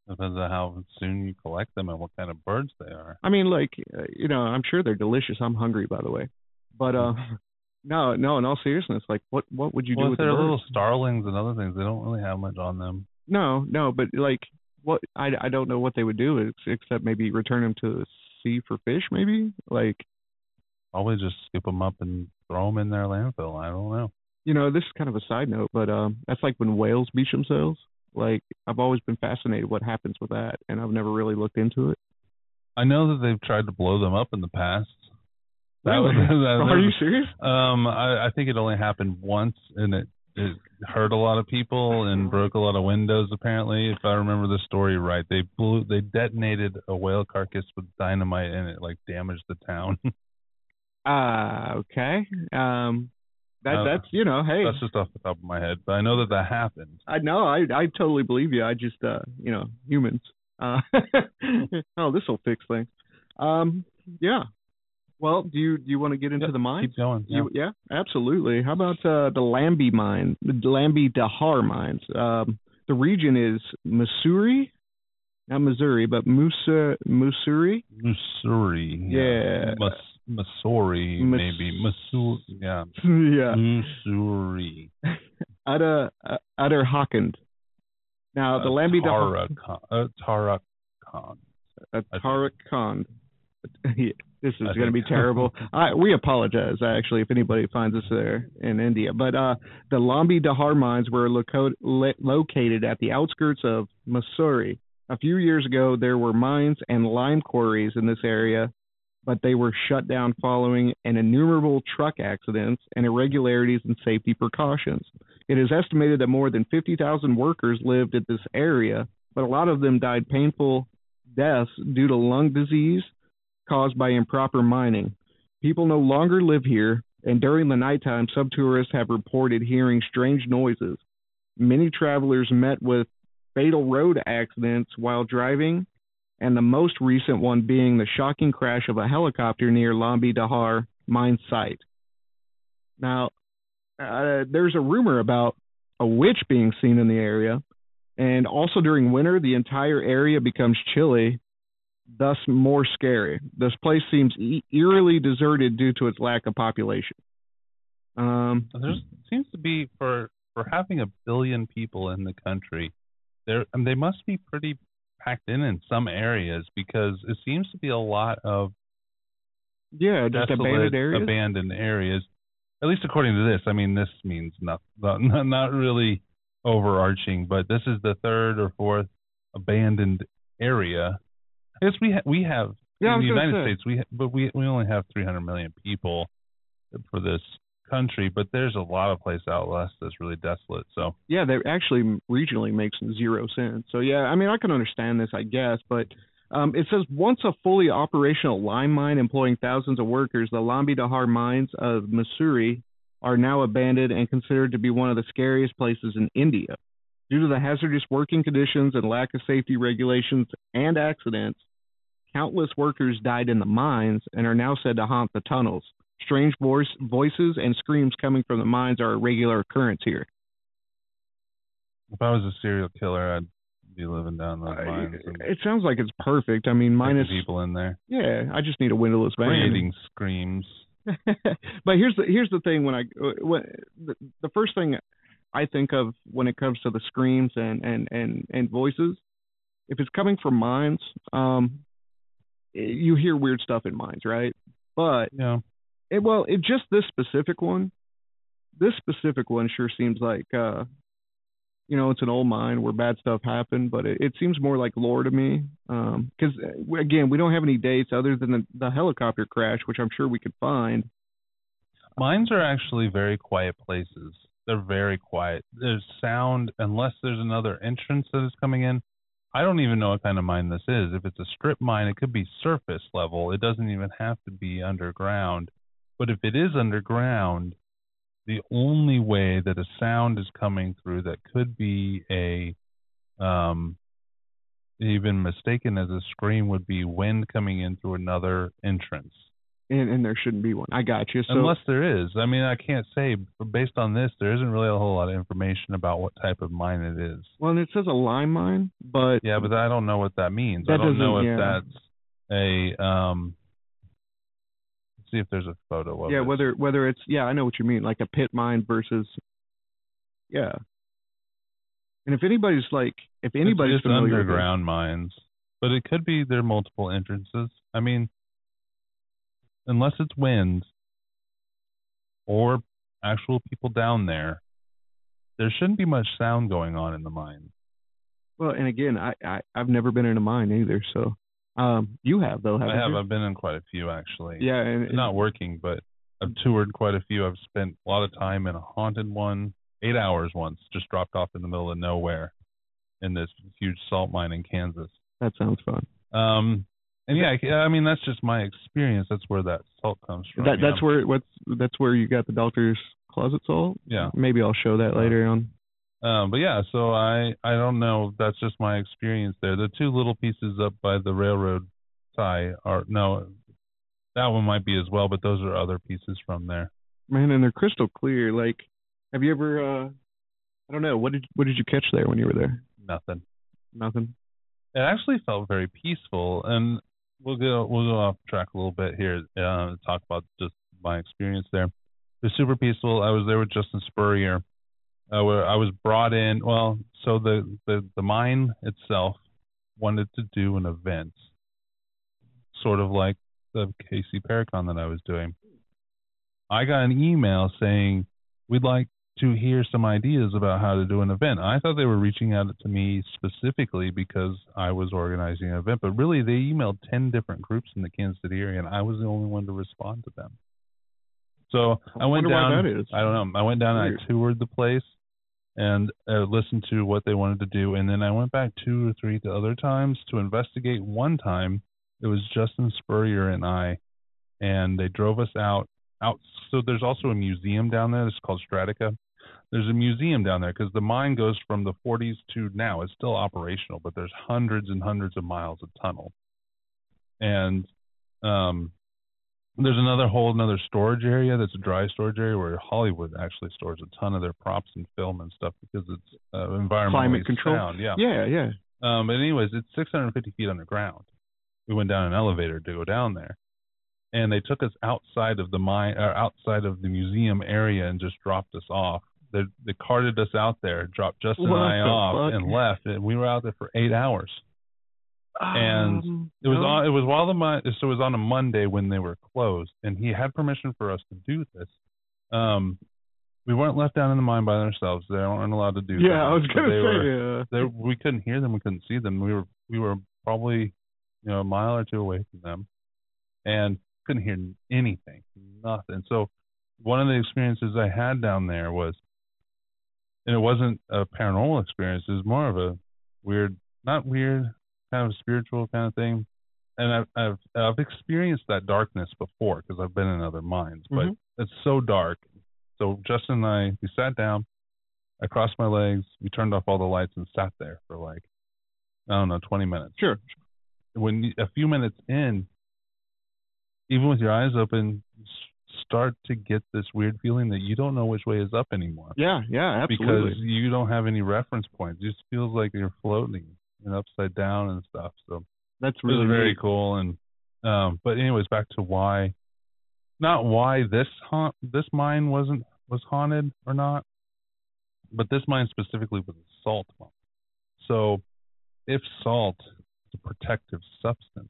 Depends on how soon you collect them and what kind of birds they are. I mean, like, you know, I'm sure they're delicious. I'm hungry, by the way. But no. In all seriousness, like, what would you do with the birds? Well, they're little starlings and other things. They don't really have much on them. No. But like, what? I don't know what they would do except maybe return them to the sea for fish. Maybe like. Always just scoop them up and throw them in their landfill. I don't know. You know, this is kind of a side note, but that's like when whales beach themselves. Like, I've always been fascinated what happens with that, and I've never really looked into it. I know that they've tried to blow them up in the past. Really? Are you serious? I think it only happened once, and it hurt a lot of people and broke a lot of windows, apparently, if I remember the story right. They detonated a whale carcass with dynamite, and it, like, damaged the town. Okay. That's, you know, hey. That's just off the top of my head, but I know that happened. I know. I totally believe you. I just, you know, humans. Oh, this will fix things. Yeah. Well, do you want to get into the mines? Keep going. Yeah. Absolutely. How about the Lambi mine, the Lambi Dehar mines? The region is Mussoorie. Not Missouri, but Mussoorie. Mussoorie. Yeah. Mussoorie, maybe. Mussoorie. Yeah. Yeah. Mussoorie. Utter Hakkand. Now, the Lambi Dehar. Uttarakhand. Yeah. This is going to be terrible. We apologize, actually, if anybody finds us there in India. But the Lambi Dehar Mines were located at the outskirts of Mussoorie. A few years ago, there were mines and lime quarries in this area, but they were shut down following an innumerable truck accidents and irregularities in safety precautions. It is estimated that more than 50,000 workers lived at this area, but a lot of them died painful deaths due to lung disease caused by improper mining. People no longer live here, and during the nighttime, some tourists have reported hearing strange noises. Many travelers met with fatal road accidents while driving, and the most recent one being the shocking crash of a helicopter near Lambi Dehar mine site. Now, there's a rumor about a witch being seen in the area, and also during winter, the entire area becomes chilly, thus more scary. This place seems eerily deserted due to its lack of population. There seems to be, for having 1 billion people in the country, they must be pretty packed in some areas, because it seems to be a lot of just abandoned areas. At least according to this. I mean, this means not really overarching, but this is the third or fourth abandoned area. I guess we only have 300 million people for this country, but there's a lot of place out west that's really desolate. So yeah, that actually regionally makes zero sense. So yeah, I mean, I can understand this, I guess, but it says once a fully operational lime mine employing thousands of workers, the Lambi Dehar mines of Mussoorie are now abandoned and considered to be one of the scariest places in India. Due to the hazardous working conditions and lack of safety regulations and accidents, countless workers died in the mines and are now said to haunt the tunnels. Strange voices and screams coming from the mines are a regular occurrence here. If I was a serial killer, I'd be living down those mines. It sounds like it's perfect. I mean, minus people in there. Yeah, I just need a windowless van. Creating screams. But here's the thing. The first thing I think of when it comes to the screams and voices, if it's coming from mines, you hear weird stuff in mines, right? But yeah. This specific one sure seems like, it's an old mine where bad stuff happened, but it seems more like lore to me. Because, again, we don't have any dates other than the helicopter crash, which I'm sure we could find. Mines are actually very quiet places. They're very quiet. There's sound, unless there's another entrance that is coming in. I don't even know what kind of mine this is. If it's a strip mine, it could be surface level. It doesn't even have to be underground. But if it is underground, the only way that a sound is coming through that could be even mistaken as a scream would be wind coming in through another entrance. And there shouldn't be one. I got you. So, unless there is. I mean, I can't say. Based on this, there isn't really a whole lot of information about what type of mine it is. Well, and it says a lime mine, but... Yeah, but I don't know what that means. I don't know if that's a... Let's see if there's a photo of it. Yeah, whether it's... Yeah, I know what you mean. Like a pit mine versus... Yeah. And if anybody's like... If anybody's it's just familiar underground with mines. But it could be there are multiple entrances. I mean... Unless it's wind or actual people down there shouldn't be much sound going on in the mine. Well, and again, I've never been in a mine either, so you have, though, haven't you? I have. I've been in quite a few, actually. Yeah. And not working, but I've toured quite a few. I've spent a lot of time in a haunted one, 8 hours once, just dropped off in the middle of nowhere in this huge salt mine in Kansas. That sounds fun. And yeah, I mean, that's just my experience. That's where that salt comes from. That's where you got the doctor's closet salt? Yeah. Maybe I'll show that later on. But yeah, so I don't know. That's just my experience there. The two little pieces up by the railroad tie that one might be as well, but those are other pieces from there. Man, and they're crystal clear. Like, have you ever, I don't know, what did you catch there when you were there? Nothing. It actually felt very peaceful, and we'll go off track a little bit here to talk about just my experience there. It was super peaceful. I was there with Justin Spurrier, where I was brought in. Well, so the mine itself wanted to do an event, sort of like of Casey Paracon that I was doing, I got an email saying, we'd like to hear some ideas about how to do an event. I thought they were reaching out to me specifically because I was organizing an event, but really they emailed 10 different groups in the Kansas City area, and I was the only one to respond to them. So I went down, I don't know, I went down and I toured the place and listened to what they wanted to do. And then I went back 2 or 3 other times to investigate. One time it was Justin Spurrier and I, and they drove us out. So there's also a museum down there. It's called Stratica. There's a museum down there because the mine goes from the 40s to now. It's still operational, but there's hundreds and hundreds of miles of tunnel. And there's another storage area that's a dry storage area where Hollywood actually stores a ton of their props and film and stuff because it's environmentally climate control. Sound. Yeah. But anyways, it's 650 feet underground. We went down an elevator to go down there, and they took us outside of the mine, or outside of the museum area, and just dropped us off. They carted us out there, dropped Justin and I off, and left. And we were out there for 8 hours. And it was on a Monday when they were closed, and he had permission for us to do this. We weren't left down in the mine by themselves. They weren't allowed to do that. Yeah, I was going to say, we couldn't hear them. We couldn't see them. We were probably, a mile or two away from them and couldn't hear anything, nothing. So one of the experiences I had down there was, and it wasn't a paranormal experience. It was more of a not weird, kind of spiritual kind of thing, and I've experienced that darkness before because I've been in other mines, but it's so dark. So Justin and I, we sat down, I crossed my legs, we turned off all the lights and sat there for 20 minutes. Sure. When a few minutes in, even with your eyes open, start to get this weird feeling that you don't know which way is up anymore. Yeah, absolutely. Because you don't have any reference points. It just feels like you're floating and upside down and stuff. So that's really very cool. And but anyways, back to why this mine was haunted or not, but this mine specifically was a salt mine. So if salt is a protective substance,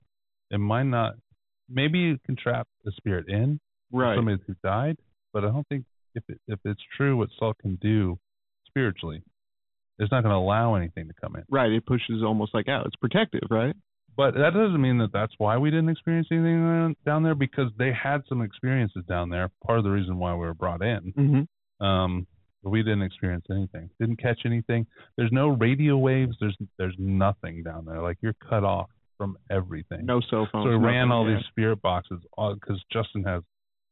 it might not. Maybe it can trap a spirit in, right? Somebody who died, but I don't think if it's true what salt can do spiritually. It's not going to allow anything to come in. Right. It pushes almost out. It's protective, right? But that doesn't mean that's why we didn't experience anything down there, because they had some experiences down there. Part of the reason why we were brought in. But we didn't experience anything. Didn't catch anything. There's no radio waves. There's nothing down there. You're cut off from everything. No cell phones. So we ran all these spirit boxes because Justin has,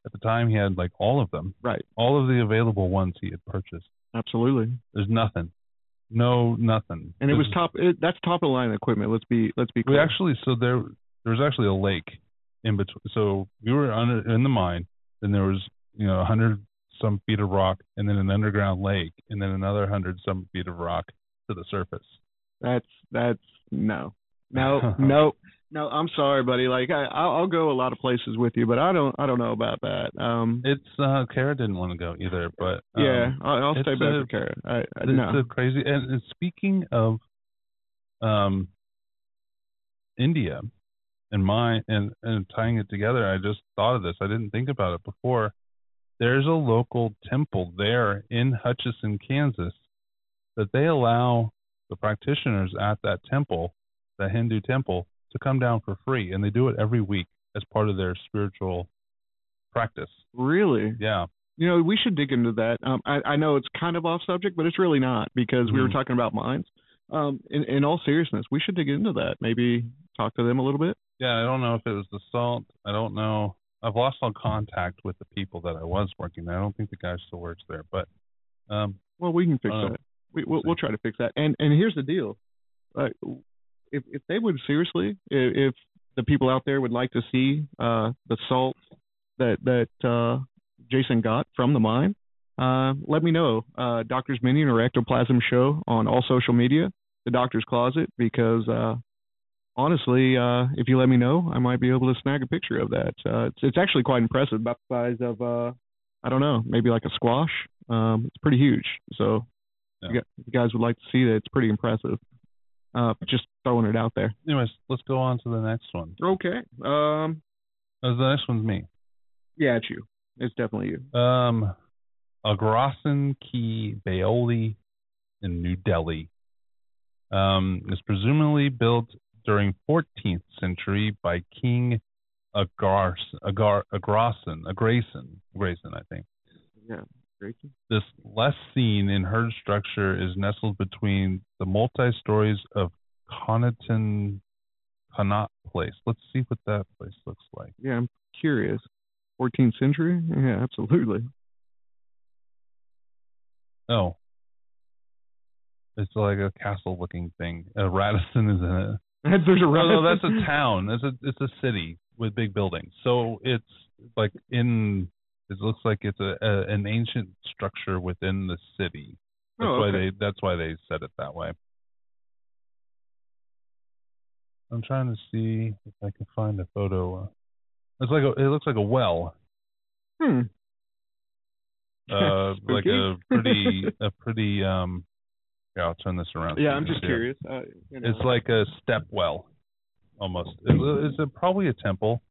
at the time, he had all of them. Right. All of the available ones he had purchased. Absolutely. There's nothing. No, nothing. And it was that's top of the line equipment. Let's be clear. There was actually a lake in between. So we were in the mine, and there was 100-some feet of rock, and then an underground lake, and then another 100-some feet of rock to the surface. That's no. I'm sorry, buddy. I'll go a lot of places with you, but I don't know about that. It's Kara didn't want to go either, but yeah, I'll stay back for Kara. It's crazy. And speaking of India and mine and tying it together, I just thought of this. I didn't think about it before. There's a local temple there in Hutchinson, Kansas, that they allow the practitioners at that temple, the Hindu temple, to come down for free, and they do it every week as part of their spiritual practice. Really? Yeah. We should dig into that. I know it's kind of off subject, but it's really not, because we were talking about mines. In all seriousness, we should dig into that. Maybe talk to them a little bit. Yeah, I don't know if it was the salt. I don't know. I've lost all contact with the people that I was working there. I don't think the guy still works there, but well, we can fix that. We'll try to fix that. And here's the deal. If they would seriously, if the people out there would like to see the salt that Jason got from the mine, let me know. Doctor's Minion or Ectoplasm Show on all social media, the Doctor's Closet, because honestly, if you let me know, I might be able to snag a picture of that. It's actually quite impressive, about the size of, I don't know, maybe a squash. It's pretty huge. So if you guys would like to see that, it's pretty impressive. Just throwing it out there. Anyways, let's go on to the next one. Okay. The next one's me. Yeah, it's you. It's definitely you. Agrasan Ki Baoli in New Delhi. Is presumably built during 14th century by King Agrasan, I think. Yeah. This less seen inherited structure is nestled between the multi-stories of Connaught Place. Let's see what that place looks like. Yeah, I'm curious. 14th century? Yeah, absolutely. Oh. It's like a castle-looking thing. Radisson is in it. There's a Radisson. No, that's a town. It's a city with big buildings. So it's like in... It looks like it's an ancient structure within the city. That's why they said it that way. I'm trying to see if I can find a photo. It looks like a well. Hmm. Like a pretty. Yeah, I'll turn this around. Yeah, I'm just curious. It's like a step well, almost. It's probably a temple.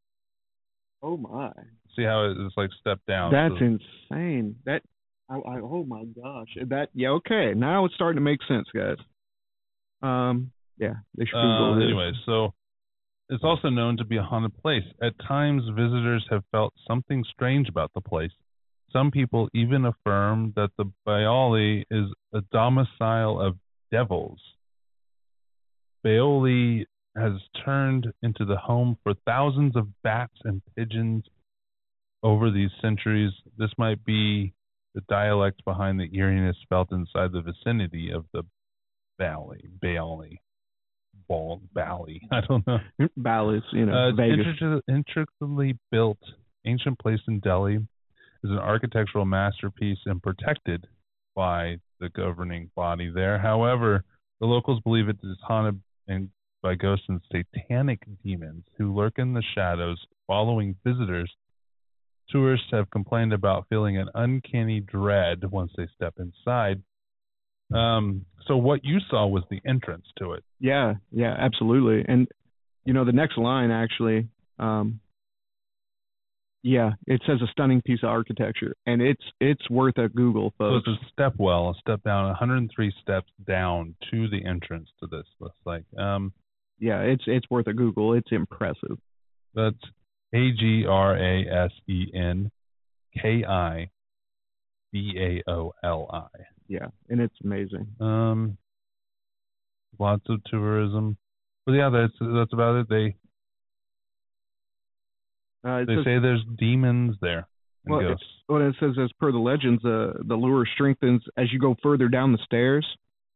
Oh my. See how it's like stepped down. That's insane. Oh my gosh. Okay. Now it's starting to make sense, guys. Yeah. They should Google it. Anyway, so it's also known to be a haunted place. At times, visitors have felt something strange about the place. Some people even affirm that the Baoli is a domicile of devils. Baoli has turned into the home for thousands of bats and pigeons. Over these centuries, this might be the dialect behind the eeriness felt inside the vicinity of the Baoli. I don't know. Baoli, Vegas. Intricately built ancient place in Delhi is an architectural masterpiece and protected by the governing body there. However, the locals believe it is haunted by ghosts and satanic demons who lurk in the shadows following visitors. Tourists have complained about feeling an uncanny dread once they step inside. So what you saw was the entrance to it. Yeah, absolutely. And, the next line actually, it says a stunning piece of architecture, and it's worth a Google, folks. So it's a step well, a step down, 103 steps down to the entrance to this, looks like. Yeah, it's worth a Google. It's impressive. That's Agrasankibaoli. Yeah, and it's amazing. Lots of tourism. But yeah, that's about it. They say there's demons there. Well, it says, as per the legends, the lure strengthens as you go further down the stairs.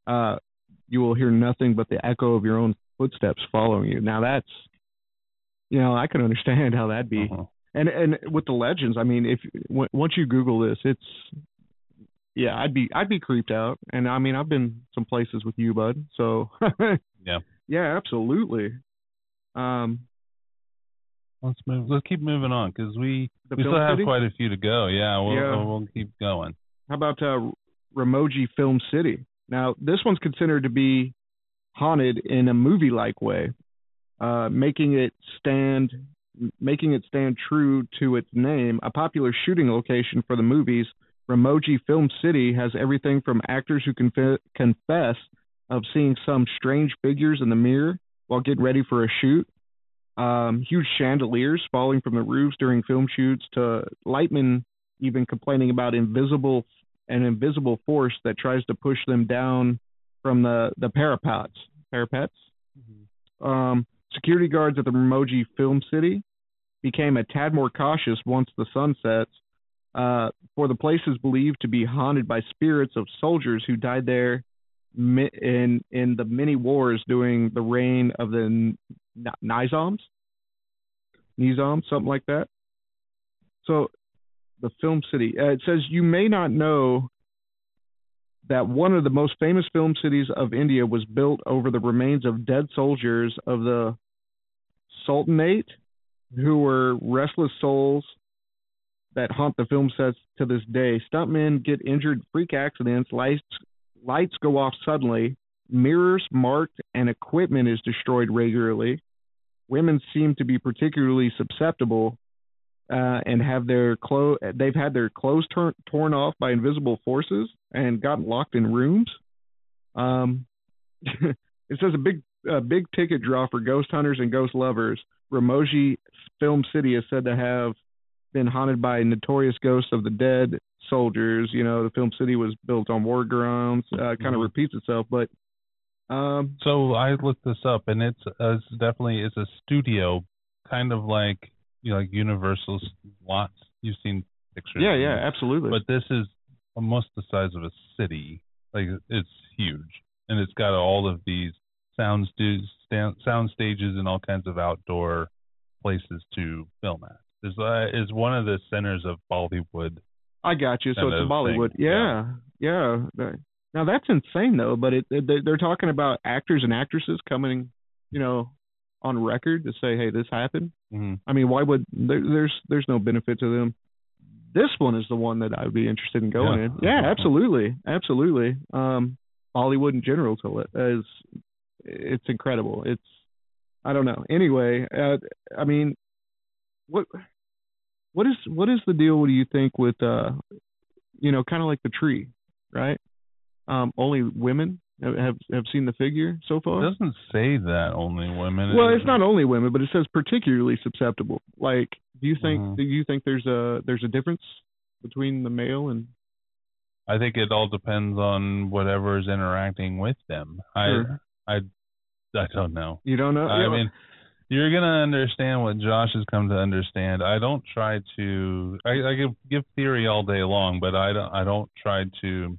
You will hear nothing but the echo of your own footsteps following you. Now that's... I can understand how that'd be. Uh-huh. And with the legends, I mean, once you Google this, I'd be creeped out. And I mean, I've been some places with you, bud. So yeah, absolutely. Let's keep moving on because we still have quite a few to go. Yeah, we'll keep going. How about Ramoji Film City? Now, this one's considered to be haunted in a movie-like way. Making it stand true to its name, a popular shooting location for the movies, Ramoji Film City has everything from actors who confess of seeing some strange figures in the mirror while getting ready for a shoot, huge chandeliers falling from the roofs during film shoots, to lightmen even complaining about an invisible force that tries to push them down from the parapets. Parapets? Mm-hmm. Security guards at the Ramoji Film City became a tad more cautious once the sun sets, for the place is believed to be haunted by spirits of soldiers who died there in the many wars during the reign of the Nizam, something like that. So the film city, it says you may not know that one of the most famous film cities of India was built over the remains of dead soldiers of the Sultanate, who were restless souls that haunt the film sets to this day. Stuntmen get injured, freak accidents, lights go off suddenly, mirrors marked, and equipment is destroyed regularly. Women seem to be particularly susceptible and have their torn off by invisible forces and gotten locked in rooms. It says a big ticket draw for ghost hunters and ghost lovers. Ramoji Film City is said to have been haunted by notorious ghosts of the dead soldiers. You know, the Film City was built on war grounds. Kind of repeats itself, but so I looked this up, and it's definitely is a studio, kind of like, you know, like Universal's lots. You've seen pictures. Yeah, yeah, absolutely. But this is almost the size of a city. Like, it's huge, and it's got all of these sound stages and all kinds of outdoor places to film at. Is one of the centers of Bollywood. I got you. So it's in Bollywood. Yeah. Now that's insane though. But they're talking about actors and actresses coming, you know, on record to say, hey, this happened. Mm-hmm. I mean, why would there's no benefit to them. This one is the one that I would be interested in going in. Yeah, absolutely. Absolutely. Bollywood in general it's incredible. It's, I don't know. Anyway, I mean, what is the deal? What do you think with, you know, kind of like the tree, right? Only women have seen the figure so far. It doesn't say that only women. Well, it's not only women, but it says particularly susceptible. Like, do you think there's a difference between the male and? I think it all depends on whatever is interacting with them. Sure. I don't know. You don't know? I mean, you're going to understand what Josh has come to understand. I don't try to... I give theory all day long, but I don't try to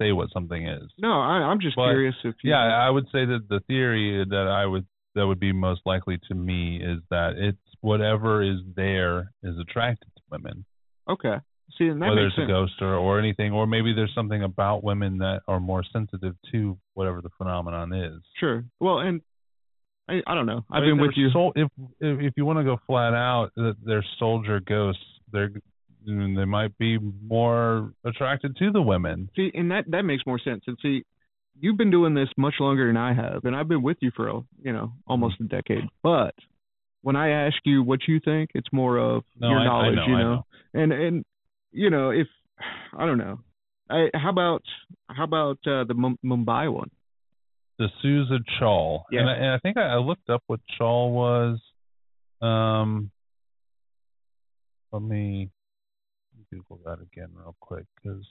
say what something is. No, I'm just curious if you... Yeah, I would say that the theory that would be most likely to me is that it's whatever is there is attracted to women. Okay. See, and that whether makes it's sense. A ghost or anything, or maybe there's something about women that are more sensitive to whatever the phenomenon is. Sure. Well, and I don't know. I've been with you. If you want to go flat out, they're soldier ghosts. They might be more attracted to the women. See, and that makes more sense. And see, you've been doing this much longer than I have, and I've been with you for almost a decade. But when I ask you what you think, it's more of your knowledge. I know. You know, if I don't know, how about the Mumbai one? D'Souza Chawl. Yeah. And I think I looked up what Chawl was. Let me Google that again real quick, because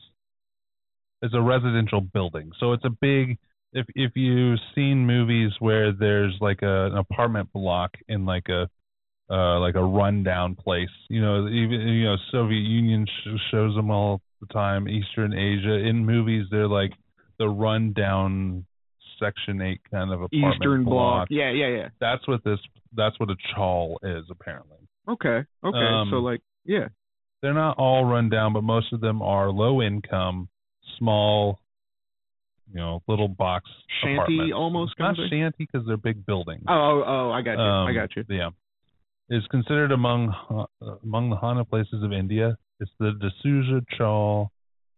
it's a residential building. So it's a big. If you've seen movies where there's like an apartment block in like a. Like a rundown place, even Soviet Union shows them all the time. Eastern Asia in movies, they're like the rundown Section 8 kind of apartment Eastern block. Yeah. That's what a chawl is apparently. Okay. So like, yeah, they're not all rundown, but most of them are low income, small, little box shanty apartments. Almost not shanty because they're big buildings. Oh, I got you. Yeah. Is considered among the haunted places of India. It's the D'Souza Chawl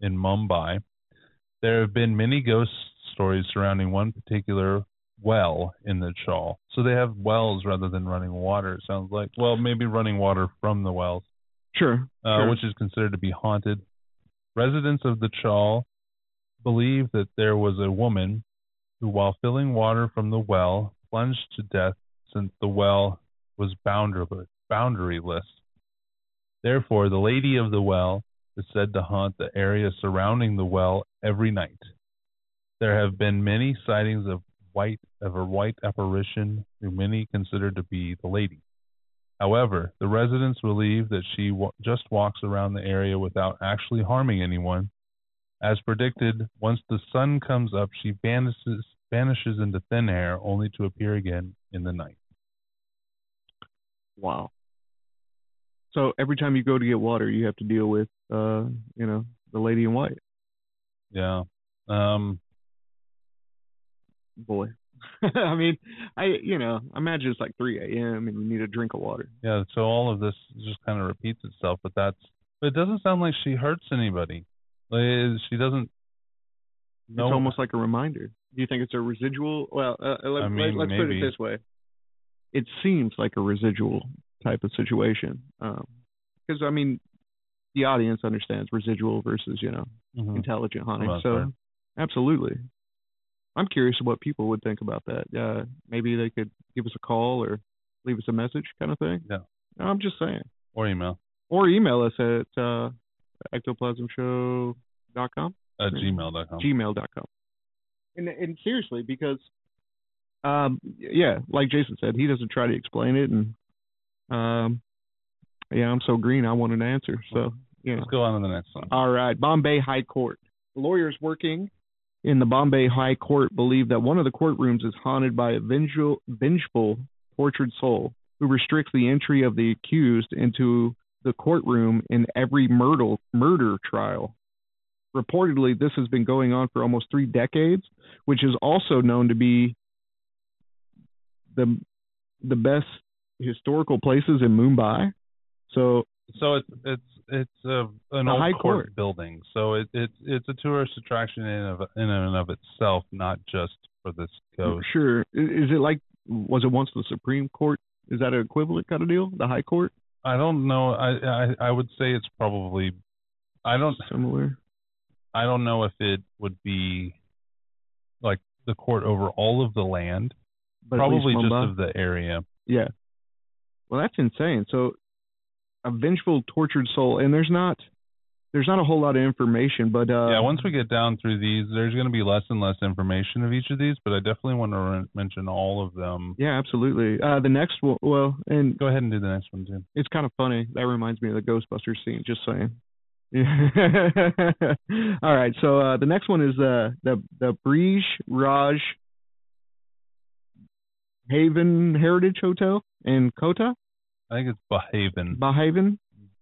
in Mumbai. There have been many ghost stories surrounding one particular well in the chawl. So they have wells rather than running water, it sounds like. Well, maybe running water from the wells. Sure. Which is considered to be haunted. Residents of the chawl believe that there was a woman who, while filling water from the well, plunged to death since the well was boundaryless. Therefore, the lady of the well is said to haunt the area surrounding the well every night. There have been many sightings of a white apparition who many consider to be the lady. However, the residents believe that she just walks around the area without actually harming anyone. As predicted, once the sun comes up, she vanishes into thin air, only to appear again in the night. Wow. So every time you go to get water, you have to deal with, the lady in white. Yeah. Boy. I mean, imagine it's like 3 a.m. and you need a drink of water. Yeah. So all of this just kind of repeats itself, but it doesn't sound like she hurts anybody. Like, she doesn't. No. It's almost like a reminder. Do you think it's a residual? Well, let's put it this way. It seems like a residual type of situation. because I mean, the audience understands residual versus, you know, intelligent haunting. Well, so absolutely. I'm curious what people would think about that. Maybe they could give us a call or leave us a message kind of thing. Yeah. No, I'm just saying. Or email. Or email us at ectoplasmshow.com. Gmail.com. Gmail.com. And seriously, because, like Jason said, he doesn't try to explain it. And, I'm so green, I want an answer. So, yeah. Let's go on to the next one. All right. Bombay High Court. Lawyers working in the Bombay High Court believe that one of the courtrooms is haunted by a vengeful, tortured soul who restricts the entry of the accused into the courtroom in every murder trial. Reportedly, this has been going on for almost 3 decades, which is also known to be the best historical places in Mumbai. So it's an old high court building. So it's a tourist attraction in and of itself, not just for this coast. Sure. Is it like, was it once the Supreme Court? Is that an equivalent kind of deal? The High Court? I don't know. I would say it's probably similar. I don't know if it would be like the court over all of the land, but probably just of the area. Yeah. Well, that's insane. So a vengeful, tortured soul, and there's not a whole lot of information, but once we get down through these, there's going to be less and less information of each of these, but I definitely want to mention all of them. Yeah, absolutely. The next one, and go ahead and do the next one too. It's kind of funny. That reminds me of the Ghostbusters scene. Just saying. All right. So the next one is the Brij Raj Bhavan Heritage Hotel in Kota. I think it's Bhavan. Bhavan?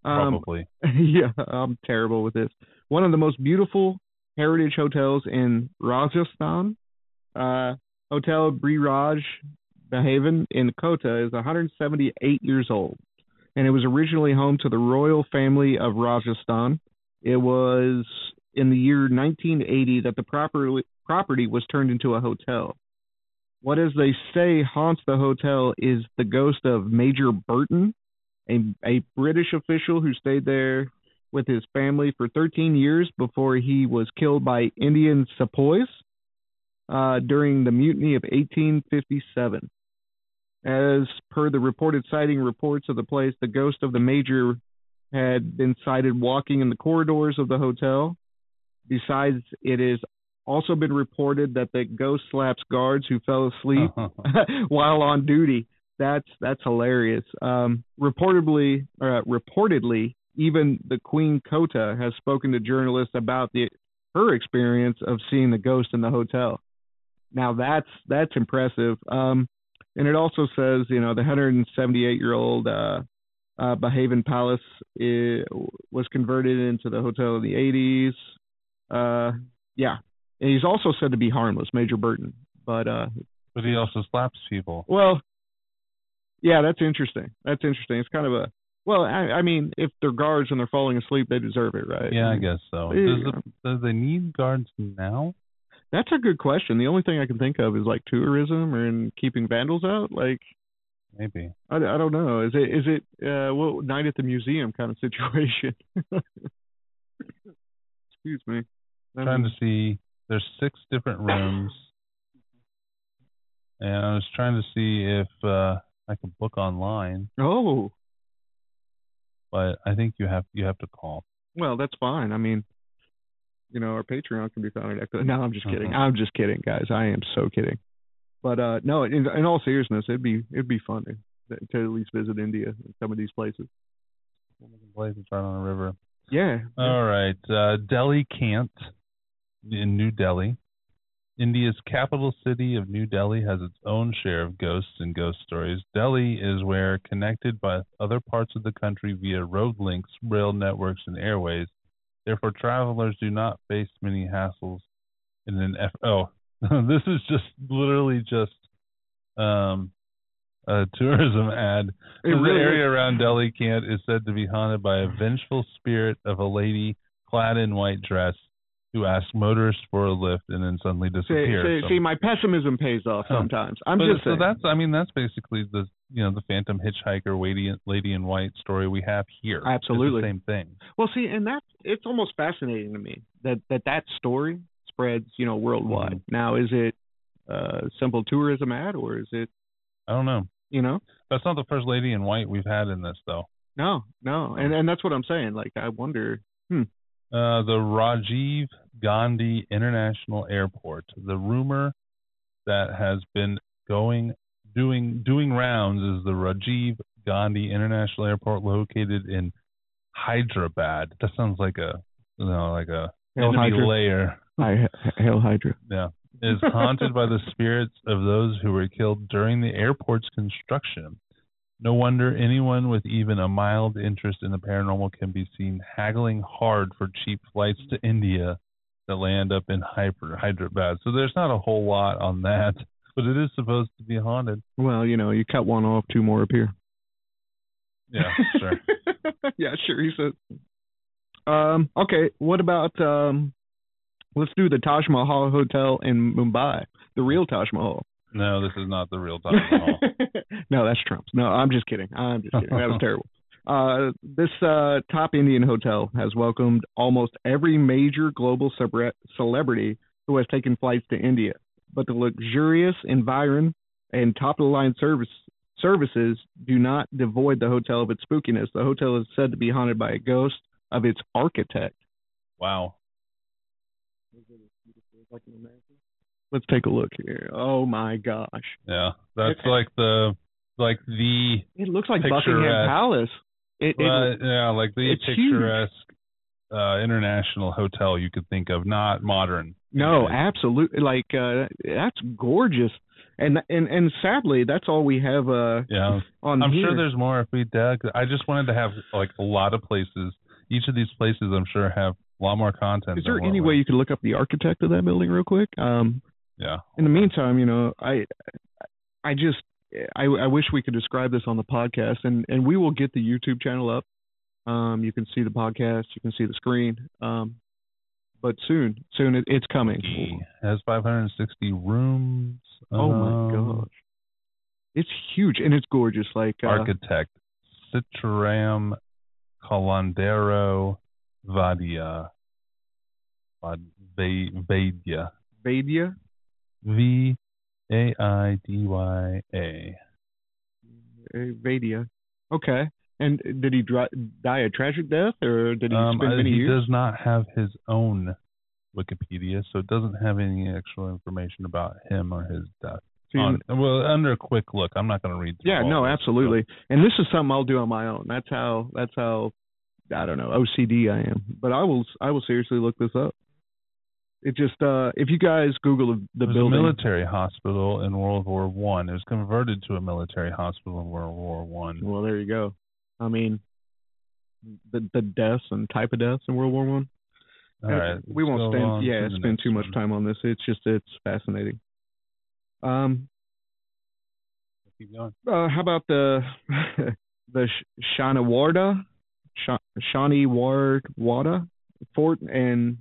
Probably. Yeah, I'm terrible with this. One of the most beautiful heritage hotels in Rajasthan. Hotel Brij Raj Bhavan in Kota is 178 years old, and it was originally home to the royal family of Rajasthan. It was in the year 1980 that the property was turned into a hotel. What, as they say, haunts the hotel is the ghost of Major Burton, a British official who stayed there with his family for 13 years before he was killed by Indian sepoys during the mutiny of 1857. As per the reported sighting reports of the place, the ghost of the major had been sighted walking in the corridors of the hotel. Besides, it is also been reported that the ghost slaps guards who fell asleep while on duty. That's hilarious. Reportedly, even the Queen Kota has spoken to journalists about her experience of seeing the ghost in the hotel. Now that's impressive. And it also says, you know, the 178-year-old Bhavan Palace was converted into the hotel in the 80s. And he's also said to be harmless, Major Burton. But he also slaps people. Well, yeah, that's interesting. It's kind of I mean, if they're guards and they're falling asleep, they deserve it, right? Yeah, I guess so. Does they need guards now? That's a good question. The only thing I can think of is like tourism and keeping vandals out. Like, maybe. I don't know. Is it night at the museum kind of situation? Excuse me. I'm trying to see. There's 6 different rooms, and I was trying to see if I could book online. Oh, but I think you have to call. Well, that's fine. I mean, you know, our Patreon can be found at Ecto. No, I'm just kidding. I'm just kidding, guys. I am so kidding. But no, in all seriousness, it'd be fun to at least visit India and some of these places. Places right on a river. Yeah. All right, Delhi Cantonment. In New Delhi, India's capital city of New Delhi has its own share of ghosts and ghost stories. Delhi is where, connected by other parts of the country via road links, rail networks, and airways, therefore travelers do not face many hassles in an this is just literally just a tourism ad. The area around Delhi Cantonment is said to be haunted by a vengeful spirit of a lady clad in white dress who ask motorists for a lift and then suddenly disappear. See, my pessimism pays off sometimes. I'm just saying. That's basically the the phantom hitchhiker lady in white story we have here. Absolutely, it's the same thing. Well, see, and it's almost fascinating to me that story spreads worldwide. Mm-hmm. Now, is it a simple tourism ad or is it? I don't know. That's not the first lady in white we've had in this though. No, and that's what I'm saying. Like, I wonder. The Rajiv Gandhi International Airport. The rumor that has been doing rounds is the Rajiv Gandhi International Airport located in Hyderabad. That sounds like a enemy layer. Hail Hydra. Yeah, is haunted by the spirits of those who were killed during the airport's construction. No wonder anyone with even a mild interest in the paranormal can be seen haggling hard for cheap flights to India that land up in Hyderabad. So there's not a whole lot on that, but it is supposed to be haunted. Well, you cut one off, two more appear. Yeah, sure. Yeah, sure, he says. Okay, what about, let's do the Taj Mahal Hotel in Mumbai, the real Taj Mahal. No, this is not the real Taj Mahal. No, that's Trump's. No, I'm just kidding. That was terrible. This top Indian hotel has welcomed almost every major global celebrity who has taken flights to India. But the luxurious environ and top-of-the-line services do not devoid the hotel of its spookiness. The hotel is said to be haunted by a ghost of its architect. Wow. Is it as beautiful as I can imagine? Let's take a look here. Oh my gosh! Yeah, that's like the. It looks like Buckingham Palace. Like the picturesque international hotel you could think of, not modern. No, absolutely. Like that's gorgeous, and sadly, that's all we have. Sure there's more if we dug. I just wanted to have like a lot of places. Each of these places, I'm sure, have a lot more content. Is there any way you could look up the architect of that building real quick? Yeah. In the meantime, I wish we could describe this on the podcast, and we will get the YouTube channel up. You can see the podcast, you can see the screen, but soon it's coming. It has 560 rooms. Oh my gosh, it's huge and it's gorgeous. Like architect Citram Calandero Vadia. V-A-I-D-Y-A. Vadia. Okay. And did he die a tragic death, or did he spend many years? He does not have his own Wikipedia, so it doesn't have any actual information about him or his death. Under a quick look, I'm not going to read through. Yeah, no, absolutely. Stuff. And this is something I'll do on my own. That's how I don't know, OCD I am, but I will seriously look this up. It just, if you guys Google the building. It was a military hospital in World War I. It was converted to a military hospital in World War I. Well, there you go. I mean, the deaths and type of deaths in World War I. All right. We won't spend too much time on this. It's just, it's fascinating. Keep going. How about the Shaniwarwada Fort and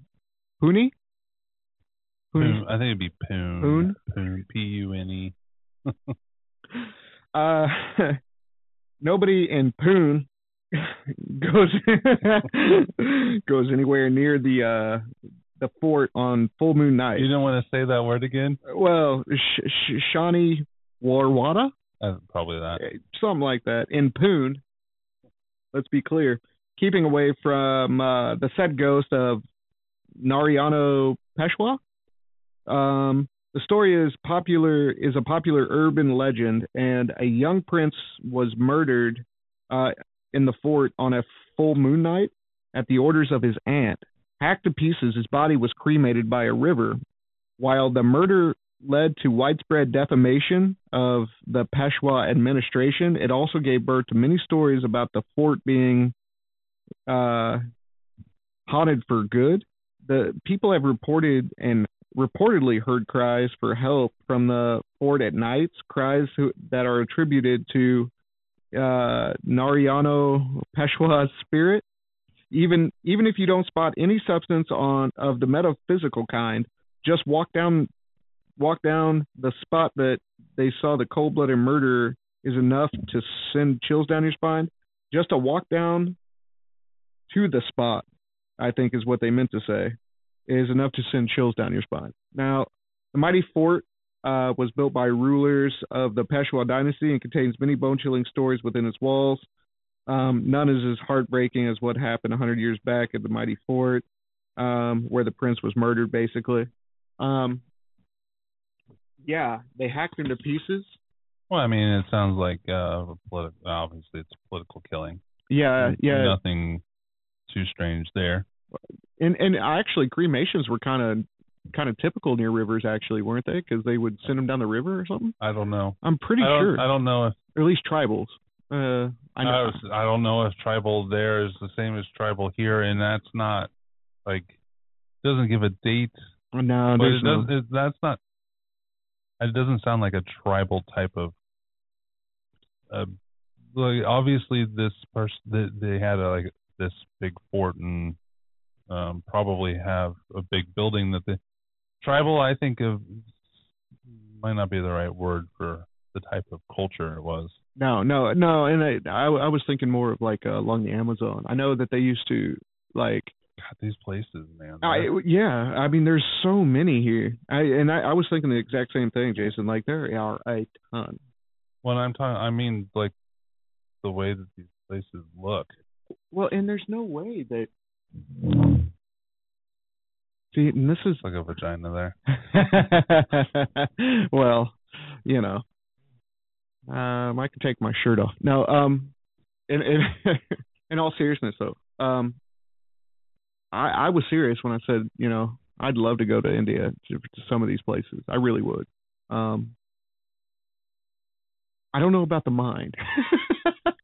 Pune? I think it'd be Pune. Pune. P-U-N-E. Nobody in Pune goes anywhere near the fort on full moon night. You don't want to say that word again? Well, Shaniwarwada? Probably that. Something like that. In Pune. Let's be clear. Keeping away from the said ghost of Narayana Peshwa. The story is a popular urban legend, and a young prince was murdered in the fort on a full moon night at the orders of his aunt. Hacked to pieces, his body was cremated by a river. While the murder led to widespread defamation of the Peshwa administration, it also gave birth to many stories about the fort being haunted for good. The people have reported and reportedly heard cries for help from the fort at nights, cries that are attributed to Narayana Peshwa's spirit. Even if you don't spot any substance of the metaphysical kind, just walk down the spot that they saw the cold-blooded murder is enough to send chills down your spine. Just to walk down to the spot, I think is what they meant to say, is enough to send chills down your spine. Now, the mighty fort was built by rulers of the Peshwa dynasty and contains many bone-chilling stories within its walls. None is as heartbreaking as what happened 100 years back at the mighty fort, where the prince was murdered, basically. Yeah, they hacked him to pieces. Well, I mean, it sounds like obviously it's political killing. Yeah. Nothing too strange there. And actually, cremations were kind of typical near rivers, actually, weren't they? Because they would send them down the river or something. I don't know. I'm pretty sure. I don't know if, or at least tribals. I don't know if tribal there is the same as tribal here, and that's not like doesn't give a date. No, but that's not. It doesn't sound like a tribal type of. Like obviously, this person they had like this big fort and probably have a big building that the tribal I think of might not be the right word for the type of culture it was. No, and I was thinking more of like along the Amazon. I know that they used to like. God, these places, man. I mean, there's so many here. I was thinking the exact same thing, Jason. Like, there are a ton. When I'm talking, I mean, like, the way that these places look. Well, and there's no way that. See, and this is like a vagina there. Well, you know, I can take my shirt off. No, and in all seriousness, though, I was serious when I said, you know, I'd love to go to India to some of these places. I really would. I don't know about the mind.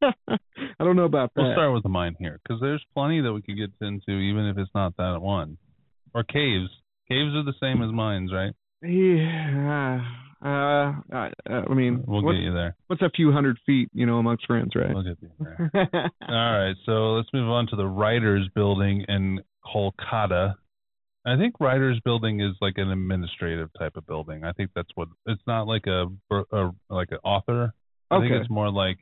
I don't know about that. We'll start with the mind here because there's plenty that we could get into, even if it's not that one. Or caves. Caves are the same as mines, right? Yeah. I mean, we'll get you there. What's a few hundred feet, you know, amongst friends, right? We'll get you there. All right, so let's move on to the Writers Building in Kolkata. I think Writers Building is like an administrative type of building. I think that's what it's not like like an author. I think it's more like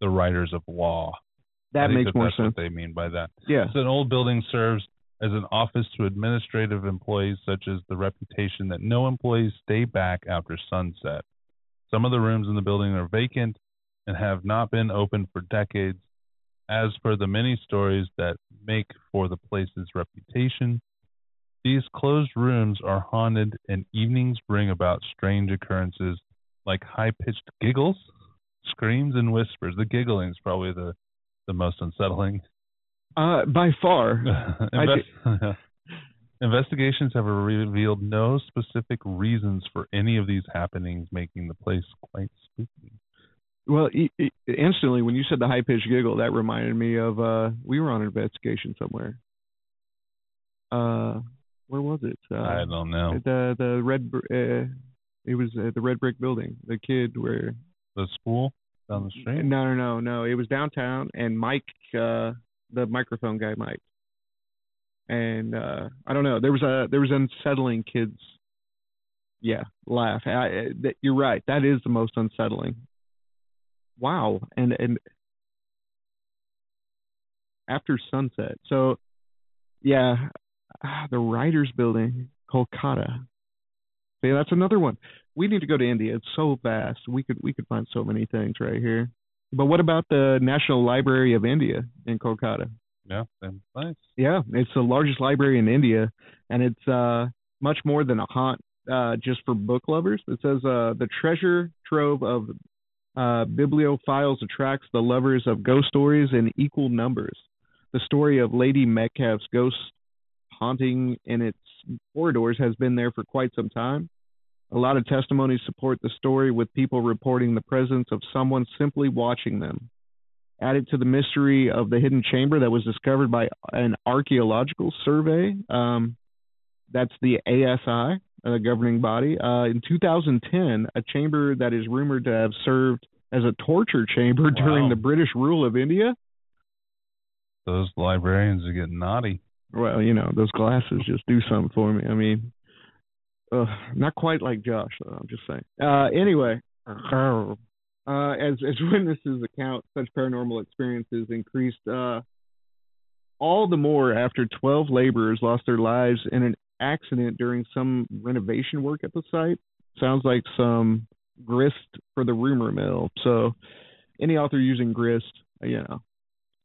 the writers of law. That makes more sense. What they mean by that. Yeah. So an old building serves as an office to administrative employees, such as the reputation that no employees stay back after sunset. Some of the rooms in the building are vacant and have not been open for decades. As for the many stories that make for the place's reputation, these closed rooms are haunted and evenings bring about strange occurrences like high-pitched giggles, screams, and whispers. The giggling is probably the most unsettling. By far. Investigations have revealed no specific reasons for any of these happenings, making the place quite spooky. Well, instantly, when you said the high-pitched giggle, that reminded me of we were on an investigation somewhere. Where was it? I don't know. The red. It was the red brick building. The kid where. The school down the street. No. It was downtown, and Mike. The microphone guy, Mike. And I don't know. There was unsettling kids. Yeah, laugh. You're right. That is the most unsettling. Wow. And after sunset. So, yeah, the Writers Building, Kolkata. See, that's another one. We need to go to India. It's so vast. We could find so many things right here. But what about the National Library of India in Kolkata? Yeah, same place. Yeah, it's the largest library in India, and it's much more than a haunt just for book lovers. It says the treasure trove of bibliophiles attracts the lovers of ghost stories in equal numbers. The story of Lady Metcalfe's ghost haunting in its corridors has been there for quite some time. A lot of testimonies support the story, with people reporting the presence of someone simply watching them. Added to the mystery of the hidden chamber that was discovered by an archaeological survey, that's the ASI, the governing body. In 2010, a chamber that is rumored to have served as a torture chamber during the British rule of India Those librarians are getting naughty. Well, you know, those glasses just do something for me. I mean, not quite like Josh, though, I'm just saying. Anyway, as witnesses account, such paranormal experiences increased all the more after 12 laborers lost their lives in an accident during some renovation work at the site. Sounds like some grist for the rumor mill. So any author using grist, you know,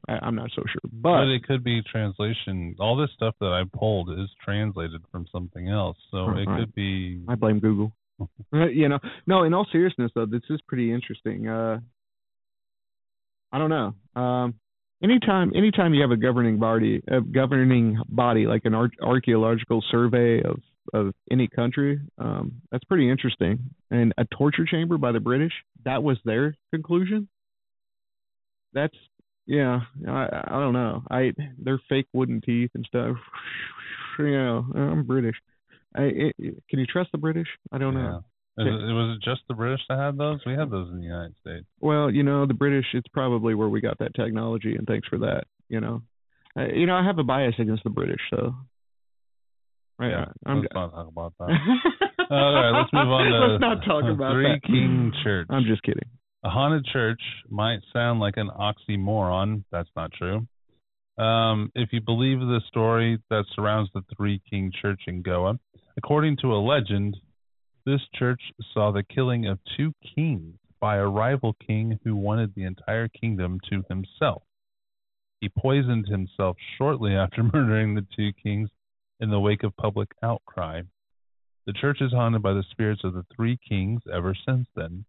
I'm not so sure. But it could be translation. All this stuff that I pulled is translated from something else. So it could be... I blame Google. You know, no, in all seriousness, though, this is pretty interesting. I don't know. Anytime you have a governing body like an archaeological survey of any country, that's pretty interesting. And a torture chamber by the British, that was their conclusion? That's, yeah, I don't know. Their fake wooden teeth and stuff. You know, I'm British. Can you trust the British? I don't know. Was it just the British that had those? We had those in the United States. Well, you know, the British, it's probably where we got that technology, and thanks for that, you know. I have a bias against the British, so. Right, yeah, let's not talk about that. All right, let's move on to let's not talk about Three that. King Church. I'm just kidding. A haunted church might sound like an oxymoron. That's not true. If you believe the story that surrounds the Three King Church in Goa, according to a legend, this church saw the killing of two kings by a rival king who wanted the entire kingdom to himself. He poisoned himself shortly after murdering the two kings in the wake of public outcry. The church is haunted by the spirits of the three kings ever since then.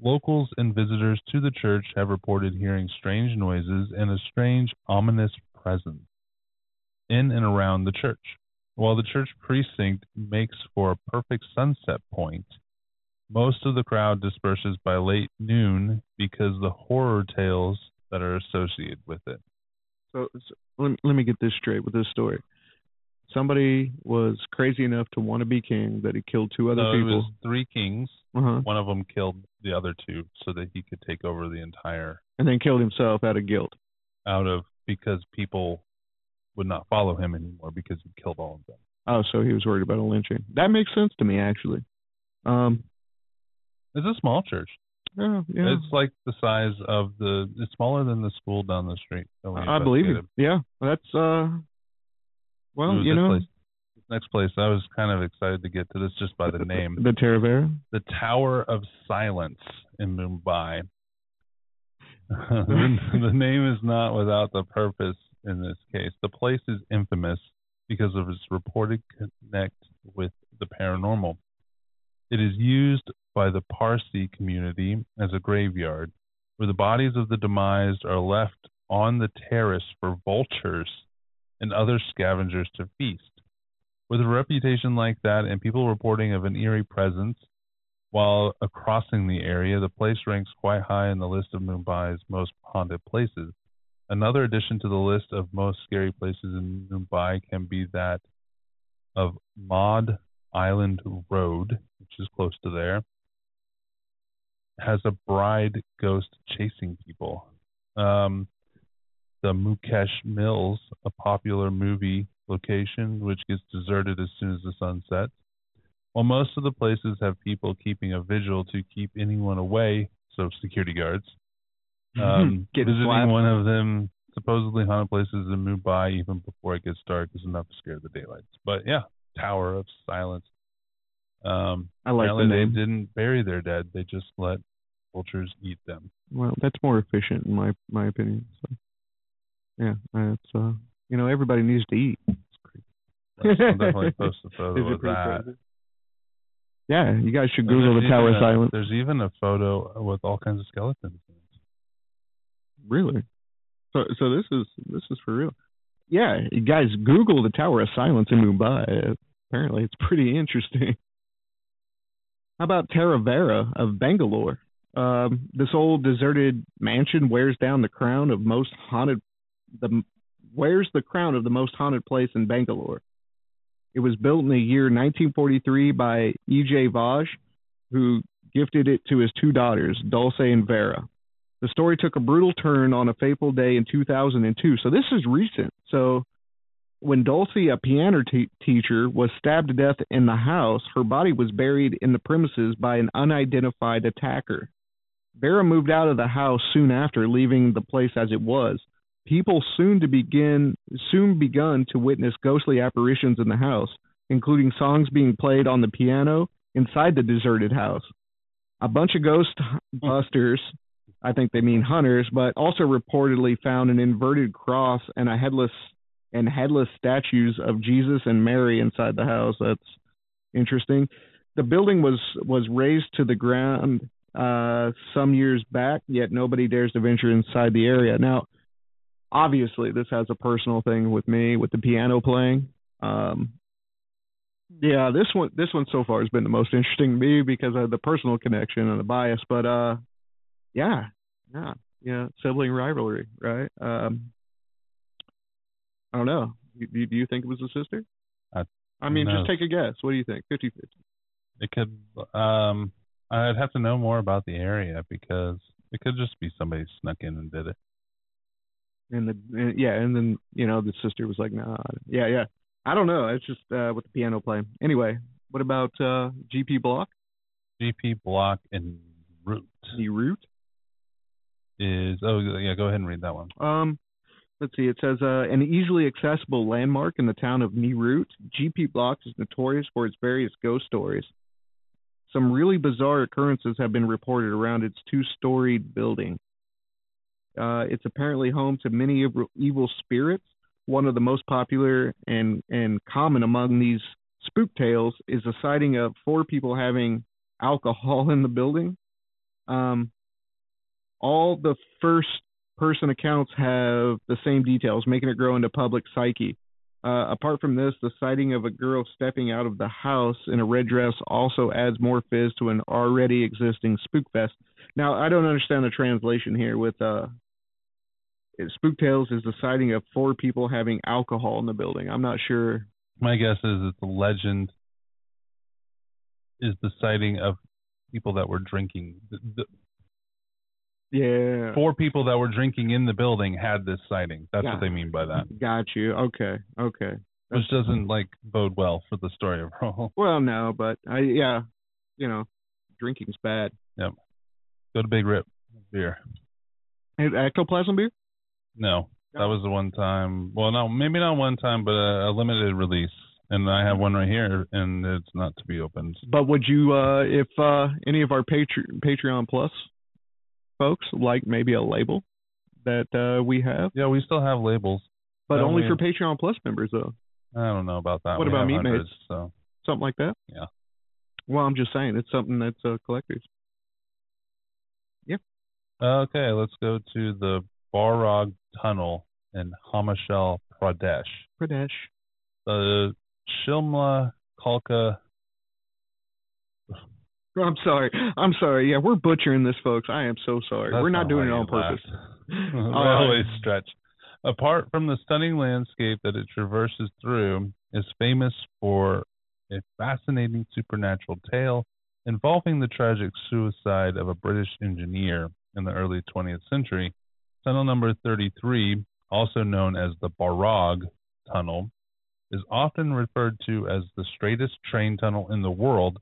Locals and visitors to the church have reported hearing strange noises and a strange, ominous presence in and around the church. While the church precinct makes for a perfect sunset point, most of the crowd disperses by late noon because the horror tales that are associated with it. So let me get this straight with this story. Somebody was crazy enough to want to be king that he killed two other people. It was three kings. Uh-huh. One of them killed the other two so that he could take over the entire... And then killed himself out of guilt. Because people... would not follow him anymore because he killed all of them. Oh, so he was worried about a lynching. That makes sense to me, actually. It's a small church. Yeah. It's like the size of it's smaller than the school down the street. I believe it. Yeah, that's, well, you know. Next place. I was kind of excited to get to this just by the name. The Taravera? The Tower of Silence in Mumbai. The name is not without the purpose. In this case, the place is infamous because of its reported connect with the paranormal. It is used by the Parsi community as a graveyard, where the bodies of the demised are left on the terrace for vultures and other scavengers to feast. With a reputation like that and people reporting of an eerie presence while crossing the area, the place ranks quite high in the list of Mumbai's most haunted places. Another addition to the list of most scary places in Mumbai can be that of Maud Island Road, which is close to there, has a bride ghost chasing people. The Mukesh Mills, a popular movie location, which gets deserted as soon as the sun sets. While most of the places have people keeping a vigil to keep anyone away, so security guards, visiting slapped. One of them supposedly haunted places in Mumbai even before it gets dark is enough to scare the daylights. But yeah, Tower of Silence. I like the name. They didn't bury their dead. They just let vultures eat them. Well, that's more efficient in my opinion. So yeah, it's everybody needs to eat. That's great. I'll definitely post a photo of that. Crazy? Yeah, you guys should Google the Tower of Silence. There's even a photo with all kinds of skeletons. Really? So this is for real. Yeah, you guys Google the Tower of Silence in Mumbai. Apparently, it's pretty interesting. How about Taravera of Bangalore? This old deserted mansion wears the crown of the most haunted place in Bangalore. It was built in the year 1943 by E. J. Vaj, who gifted it to his two daughters, Dulce and Vera. The story took a brutal turn on a fateful day in 2002. So this is recent. So when Dulcie, a piano teacher, was stabbed to death in the house, her body was buried in the premises by an unidentified attacker. Vera moved out of the house soon after, leaving the place as it was. People soon begun to witness ghostly apparitions in the house, including songs being played on the piano inside the deserted house. A bunch of ghostbusters, I think they mean hunters, but also reportedly found an inverted cross and a headless statues of Jesus and Mary inside the house. That's interesting. The building was raised to the ground some years back, yet nobody dares to venture inside the area. Now, obviously, this has a personal thing with me with the piano playing. Yeah, this one so far has been the most interesting to me because of the personal connection and the bias. But yeah, sibling rivalry, right? I don't know. Do you think it was a sister? I mean, no. Just take a guess. What do you think? 50-50. It could. I'd have to know more about the area because it could just be somebody snuck in and did it. And then the sister was like, nah. Yeah. I don't know. It's just with the piano playing. Anyway, what about GP Block? GP Block and Root. The Root? Go ahead and read that one. Let's see. It says, an easily accessible landmark in the town of Neerut, GP Block is notorious for its various ghost stories. Some really bizarre occurrences have been reported around its two-storied building. It's apparently home to many evil spirits. One of the most popular and common among these spook tales is the sighting of 4 people having alcohol in the building. All the first-person accounts have the same details, making it grow into public psyche. Apart from this, the sighting of a girl stepping out of the house in a red dress also adds more fizz to an already existing spook fest. Now, I don't understand the translation here with... spook tales is the sighting of 4 people having alcohol in the building. I'm not sure. My guess is that the legend is the sighting of people that were drinking. Yeah. 4 people that were drinking in the building had this sighting. That's what they mean by that. Got you. Okay. Which doesn't bode well for the story overall. Well, no, but drinking's bad. Yep. Go to Big Rip beer. Ectoplasm beer? No, that was the one time. Well, no, maybe not one time, but a limited release. And I have one right here, and it's not to be opened. But would you, if any of our Patreon Plus folks like maybe a label that we have? Yeah, we still have labels. But only for Patreon Plus members, though. I don't know about that. What about Meat Maids? So. Something like that? Yeah. Well, I'm just saying, it's something that's collectors. Yeah. Okay, let's go to the Barog Tunnel in Himachal Pradesh. The Shimla Kalka. I'm sorry. Yeah, we're butchering this, folks. I am so sorry. That's we're not doing it on purpose. I always stretch. Apart from the stunning landscape that it traverses through, is famous for a fascinating supernatural tale involving the tragic suicide of a British engineer in the early 20th century. Tunnel number 33, also known as the Barog Tunnel, is often referred to as the straightest train tunnel in the world,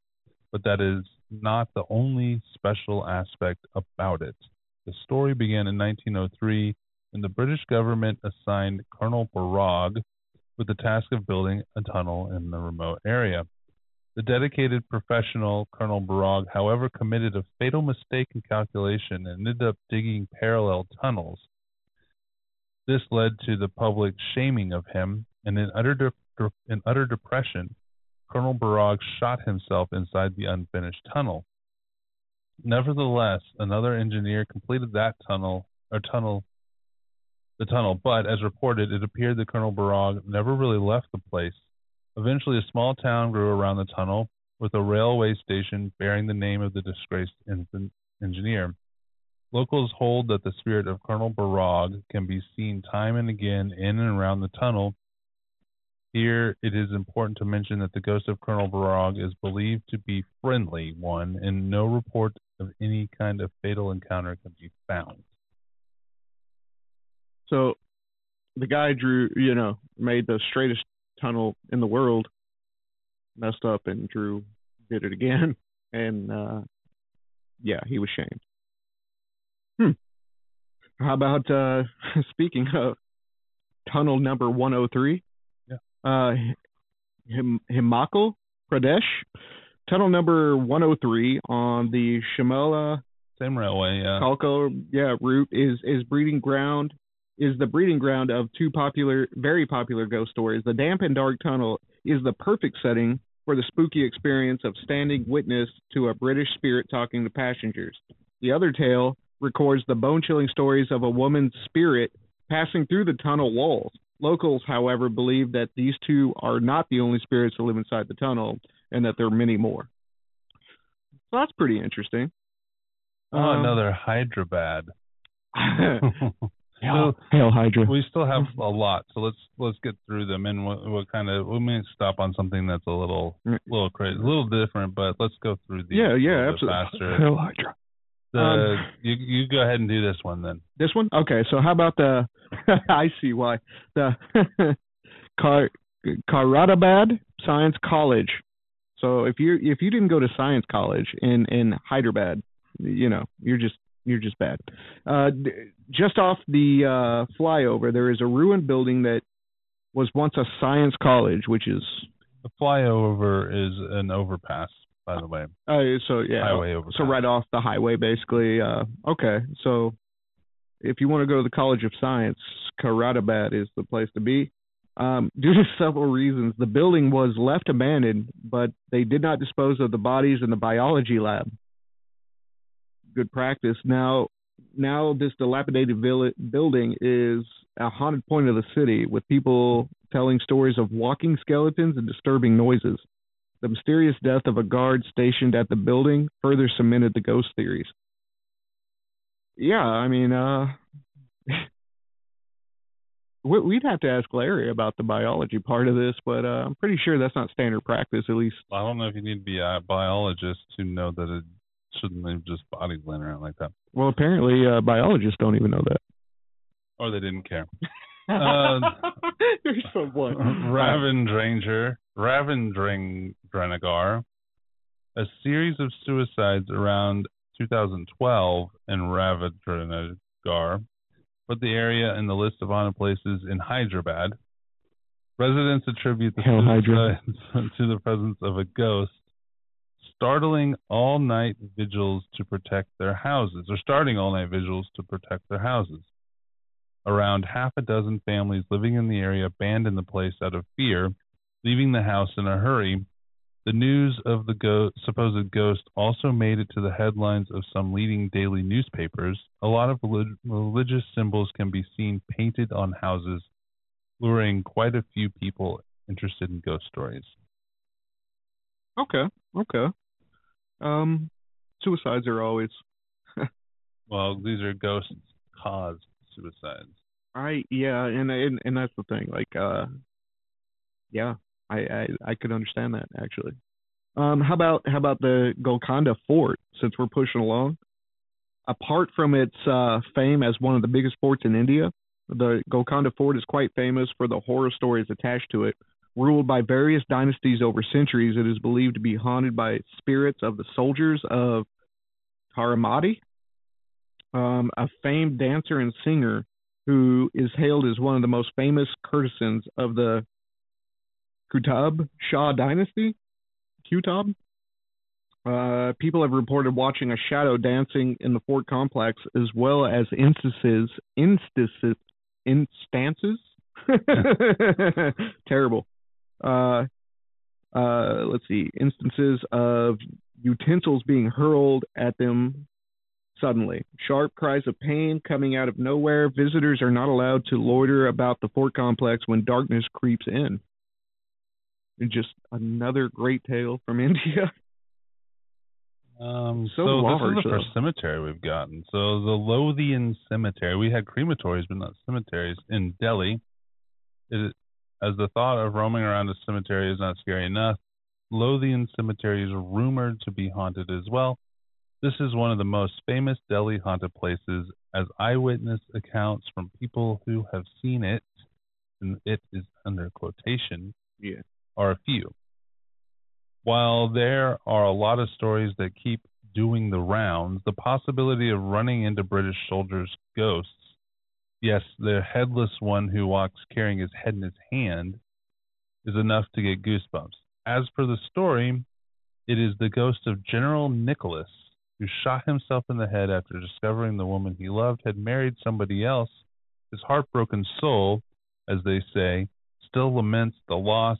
but that is not the only special aspect about it. The story began in 1903 when the British government assigned Colonel Barog with the task of building a tunnel in the remote area. The dedicated professional, Colonel Barog, however, committed a fatal mistake in calculation and ended up digging parallel tunnels. This led to the public shaming of him, and in utter depression, Colonel Barog shot himself inside the unfinished tunnel. Nevertheless, another engineer completed the tunnel, but as reported, it appeared that Colonel Barog never really left the place. Eventually, a small town grew around the tunnel with a railway station bearing the name of the disgraced engineer. Locals hold that the spirit of Colonel Barog can be seen time and again in and around the tunnel, Here, it is important to mention that the ghost of Colonel Barag is believed to be friendly one, and no report of any kind of fatal encounter can be found. So the guy drew, made the straightest tunnel in the world, messed up, and Drew did it again. And, he was shamed. How about, speaking of tunnel number 103? Himachal Pradesh, tunnel number 103 on the Shimla railway route is the breeding ground of two very popular ghost stories. The damp and dark tunnel is the perfect setting for the spooky experience of standing witness to a British spirit talking to passengers. The other tale records the bone-chilling stories of a woman's spirit passing through the tunnel walls. Locals, however, believe that these two are not the only spirits that live inside the tunnel, and that there are many more. So that's pretty interesting. Another Hyderabad. Hail Hydra. We still have a lot, so let's get through them, and we may stop on something that's a little crazy, a little different, but let's go through these. Yeah, absolutely. Faster. Hail Hydra. You go ahead and do this one then. This one? Okay, so how about the I see why. The Karadabad Science College. So if you didn't go to science college in Hyderabad, you're just bad. Just off the flyover, there is a ruined building that was once a science college, which is... The flyover is an overpass, by the way. Highway overpass. So right off the highway, basically. Okay, so if you want to go to the College of Science, Karadabad is the place to be. Due to several reasons, the building was left abandoned, but they did not dispose of the bodies in the biology lab. Good practice. Now this dilapidated building is a haunted point of the city, with people telling stories of walking skeletons and disturbing noises. The mysterious death of a guard stationed at the building further cemented the ghost theories. Yeah, I mean, we'd have to ask Larry about the biology part of this, but I'm pretty sure that's not standard practice, at least. I don't know if you need to be a biologist to know that it shouldn't leave just bodies laying around like that. Well, apparently biologists don't even know that. Or they didn't care. There's someone. Ravindrenagar, a series of suicides around 2012 in Ravindrenagar, put the area in the list of haunted places in Hyderabad. Residents attribute the suicides to the presence of a ghost, starting all-night vigils to protect their houses, Around half a dozen families living in the area abandoned the place out of fear, leaving the house in a hurry. The news of the supposed ghost also made it to the headlines of some leading daily newspapers. A lot of religious symbols can be seen painted on houses, luring quite a few people interested in ghost stories. Okay. Suicides are always... Well, these are ghosts caused suicides. And that's the thing. Like, I could understand that actually. How about the Golconda Fort? Since we're pushing along, apart from its fame as one of the biggest forts in India, the Golconda Fort is quite famous for the horror stories attached to it. Ruled by various dynasties over centuries, it is believed to be haunted by spirits of the soldiers of Taramati, a famed dancer and singer who is hailed as one of the most famous courtesans of the Qutub Shah dynasty. Qutub? People have reported watching a shadow dancing in the fort complex, as well as instances. Terrible. Let's see. Instances of utensils being hurled at them suddenly. Sharp cries of pain coming out of nowhere. Visitors are not allowed to loiter about the fort complex when darkness creeps in. Just another great tale from India. This is the first cemetery we've gotten. So the Lothian Cemetery. We had crematories, but not cemeteries in Delhi. It as the thought of roaming around a cemetery is not scary enough, Lothian cemetery is rumored to be haunted as well. This is one of the most famous Delhi haunted places, as eyewitness accounts from people who have seen it, and it is under quotation, are a few. While there are a lot of stories that keep doing the rounds, the possibility of running into British soldiers' ghosts, yes, the headless one who walks carrying his head in his hand, is enough to get goosebumps. As per the story, it is the ghost of General Nicholas, who shot himself in the head after discovering the woman he loved had married somebody else. His heartbroken soul, as they say, still laments the loss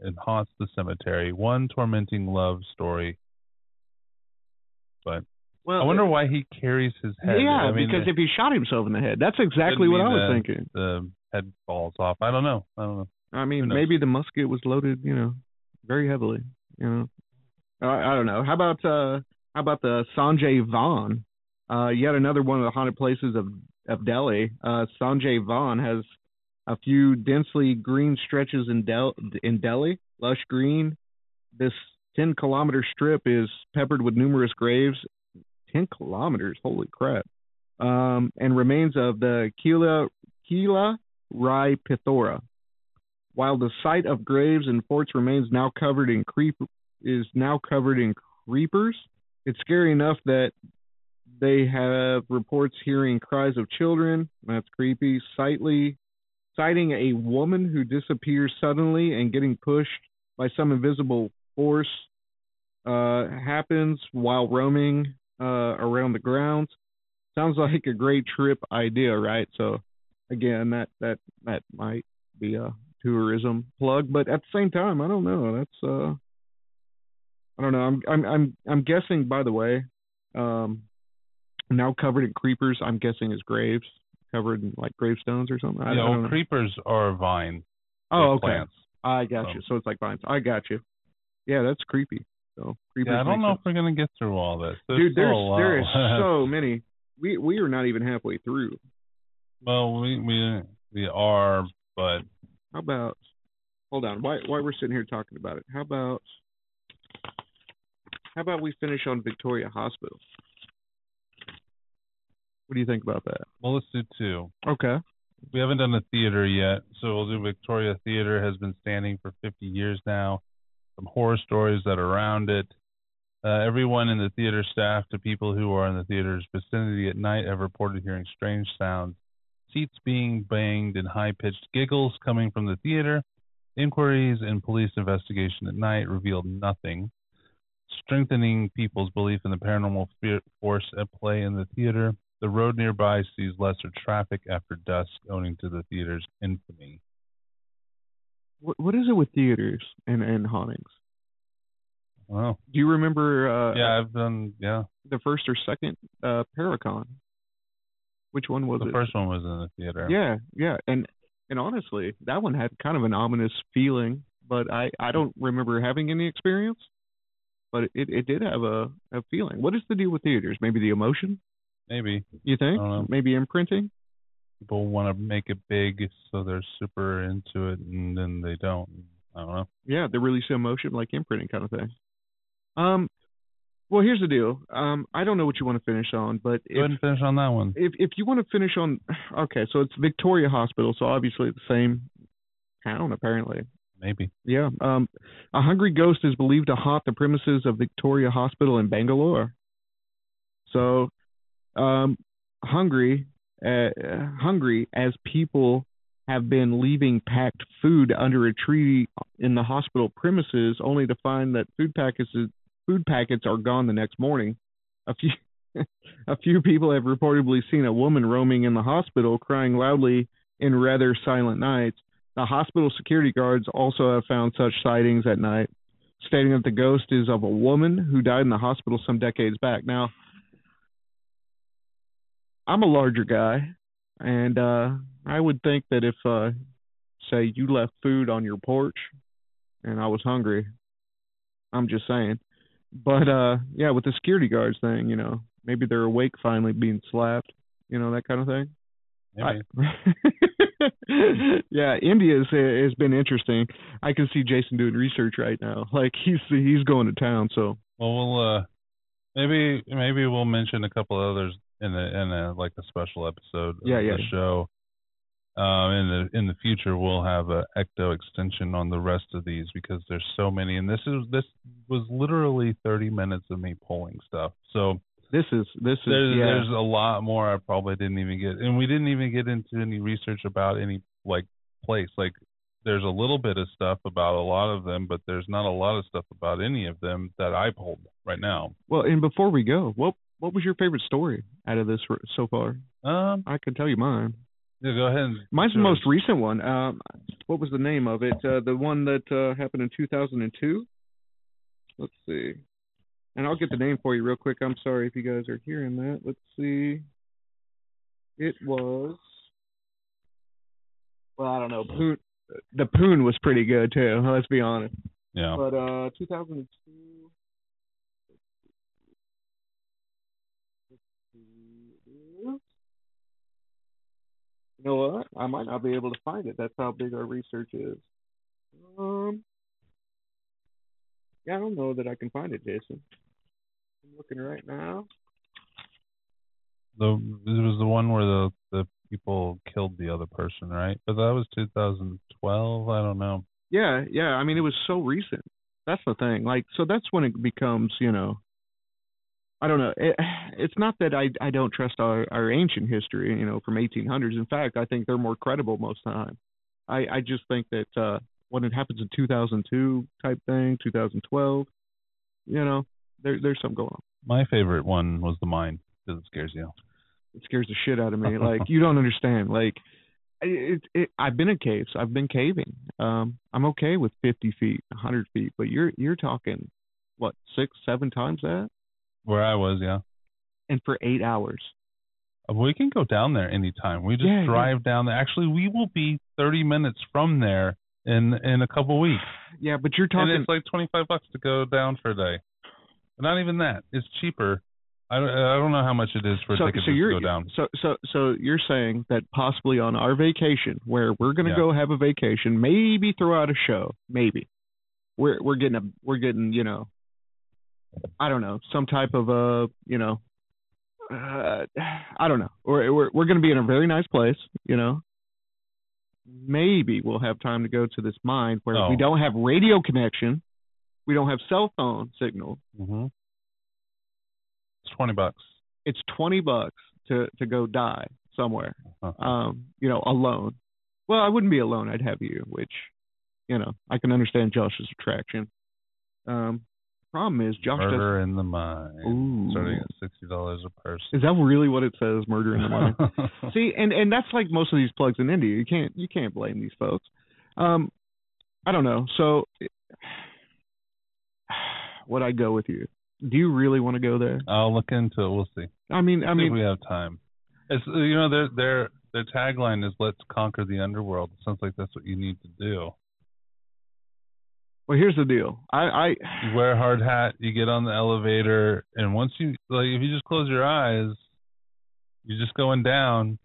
and haunts the cemetery. One tormenting love story. But well, I wonder why he carries his head. Yeah, I mean, because if he shot himself in the head, that's exactly what I was thinking. The head falls off. I don't know. I mean, maybe the musket was loaded, very heavily. I don't know. How about the Sanjay Vaughn? Yet another one of the haunted places of Delhi. Sanjay Vaughn has a few densely green stretches in Delhi, lush green. This 10-kilometer strip is peppered with numerous graves. 10 kilometers, holy crap! And remains of the Kila Rai Pithora. While the site of graves and forts remains now covered in creepers. It's scary enough that they have reports hearing cries of children. That's creepy. Sighting a woman who disappears suddenly and getting pushed by some invisible force happens while roaming around the grounds. Sounds like a great trip idea, right? So, again, that might be a tourism plug, but at the same time, I don't know. That's I don't know. I'm guessing, by the way, now covered in creepers, I'm guessing is graves, covered in like gravestones or something. I don't know. Creepers are vines. Oh, okay. Plants. I got you. So it's like vines. I got you. Yeah, that's creepy. So creepers. Yeah, I don't know if we're gonna get through all this. Dude, there is so many. We are not even halfway through. Well, we are, but how about? Hold on. Why we're sitting here talking about it? How about we finish on Victoria Hospital? What do you think about that? Well, let's do two. Okay. We haven't done a theater yet, so we'll do Victoria Theater. Has been standing for 50 years now. Some horror stories that are around it. Everyone in the theater staff to people who are in the theater's vicinity at night have reported hearing strange sounds, seats being banged and high-pitched giggles coming from the theater. Inquiries and police investigation at night revealed nothing. Strengthening people's belief in the paranormal force at play in the theater. The road nearby sees lesser traffic after dusk, owing to the theater's infamy. What is it with theaters and hauntings? Well, do you remember? The first or second Paracon. Which one was it? The first one was in the theater. Yeah, and honestly, that one had kind of an ominous feeling, but I don't remember having any experience. But it did have a feeling. What is the deal with theaters? Maybe the emotion? Maybe. You think? I don't know. Maybe imprinting? People want to make it big, so they're super into it, and then they don't. I don't know. Yeah, they release emotion, like imprinting kind of thing. Well, here's the deal. I don't know what you want to finish on, but... Go ahead and finish on that one. If you want to finish on... Okay, so it's Victoria Hospital, so obviously the same town, apparently. Maybe. Yeah. A hungry ghost is believed to haunt the premises of Victoria Hospital in Bangalore. So, hungry as people have been leaving packed food under a tree in the hospital premises, only to find that food packets are gone the next morning. A few people have reportedly seen a woman roaming in the hospital, crying loudly in rather silent nights. The hospital security guards also have found such sightings at night, stating that the ghost is of a woman who died in the hospital some decades back. Now, I'm a larger guy, and I would think that if, say, you left food on your porch and I was hungry, I'm just saying. But, yeah, with the security guards thing, maybe they're awake finally being slapped, that kind of thing. Maybe. Yeah, India has been interesting. I can see Jason doing research right now. Like he's going to town. So we'll maybe we'll mention a couple of others in a like a special episode of the show. In the future, we'll have an ecto extension on the rest of these because there's so many. And this was literally 30 minutes of me pulling stuff. So there's a lot more I probably didn't even get. And we didn't even get into any research about any like place. Like there's a little bit of stuff about a lot of them, but there's not a lot of stuff about any of them that I pulled right now. Well, and before we go, what was your favorite story out of this so far? I can tell you mine. Yeah, go ahead. Mine's the most recent one. What was the name of it? The one that happened in 2002? Let's see. And I'll get the name for you real quick. I'm sorry if you guys are hearing that. Let's see. It was... Well, I don't know. The Poon was pretty good, too. Let's be honest. Yeah. But 2002... You know what? I might not be able to find it. That's how big our research is. Yeah, I don't know that I can find it, Jason. I'm looking right now. It was the one where the people killed the other person, right? But that was 2012. I don't know. Yeah. I mean, it was so recent. That's the thing. Like, so that's when it becomes, you know. I don't know. It's not that I don't trust our ancient history, you know, from 1800s. In fact, I think they're more credible most of the time. I just think that when it happens in 2002 type thing, 2012, you know, there's something going on. My favorite one was the mine because it scares you. It scares the shit out of me. Like, you don't understand. Like, I've been in caves. I've been caving. I'm okay with 50 feet, 100 feet, but you're talking, what, 6-7 times that? Where I was, yeah. And for 8 hours. We can go down there anytime. We just drive down there. Actually, we will be 30 minutes from there in a couple weeks. Yeah, but you're talking... And it's like $25 to go down for a day. But not even that. It's cheaper. I don't know how much it is for a ticket to go down. So you're saying that possibly on our vacation, where we're going to go have a vacation, maybe throw out a show, maybe. We're getting, you know... I don't know, some type of I don't know. Or we're going to be in a very nice place, you know. Maybe we'll have time to go to this mine where we don't have radio connection, we don't have cell phone signal. Mm-hmm. It's $20. It's $20 to go die somewhere, you know, alone. Well, I wouldn't be alone. I'd have you, which, you know, I can understand Josh's attraction. Problem is, Josh murder in the mine. Ooh. Starting at $60 a person. Is that really what it says? Murder in the mine. See, and that's like most of these plugs in India. You can't blame these folks. I don't know. So, would I go with you? Do you really want to go there? I'll look into it. We'll see. I mean, we have time. It's, you know, their tagline is "Let's conquer the underworld." It sounds like that's what you need to do. Well, here's the deal. You wear a hard hat, you get on the elevator, and once if you just close your eyes, you're just going down,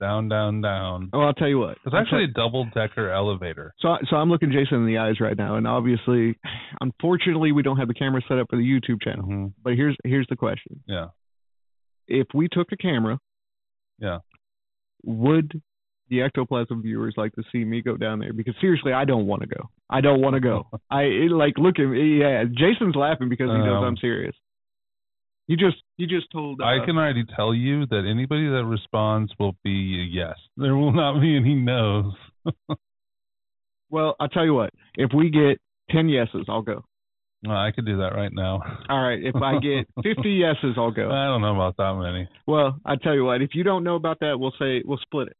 down, down. Oh, I'll tell you what. It's actually a double-decker elevator. So I'm looking Jason in the eyes right now, and obviously, unfortunately, we don't have the camera set up for the YouTube channel. Mm-hmm. But here's the question. Yeah. If we took a camera, would the ectoplasm viewers like to see me go down there? Because seriously, I don't want to go. Look at me. Yeah, Jason's laughing because he knows I'm serious. You just told. I can already tell you that anybody that responds will be a yes. There will not be any no's. Well, I'll tell you what. If we get 10 yeses, I'll go. I could do that right now. All right. If I get 50 yeses, I'll go. I don't know about that many. Well, I tell you what. If you don't know about that, we'll split it.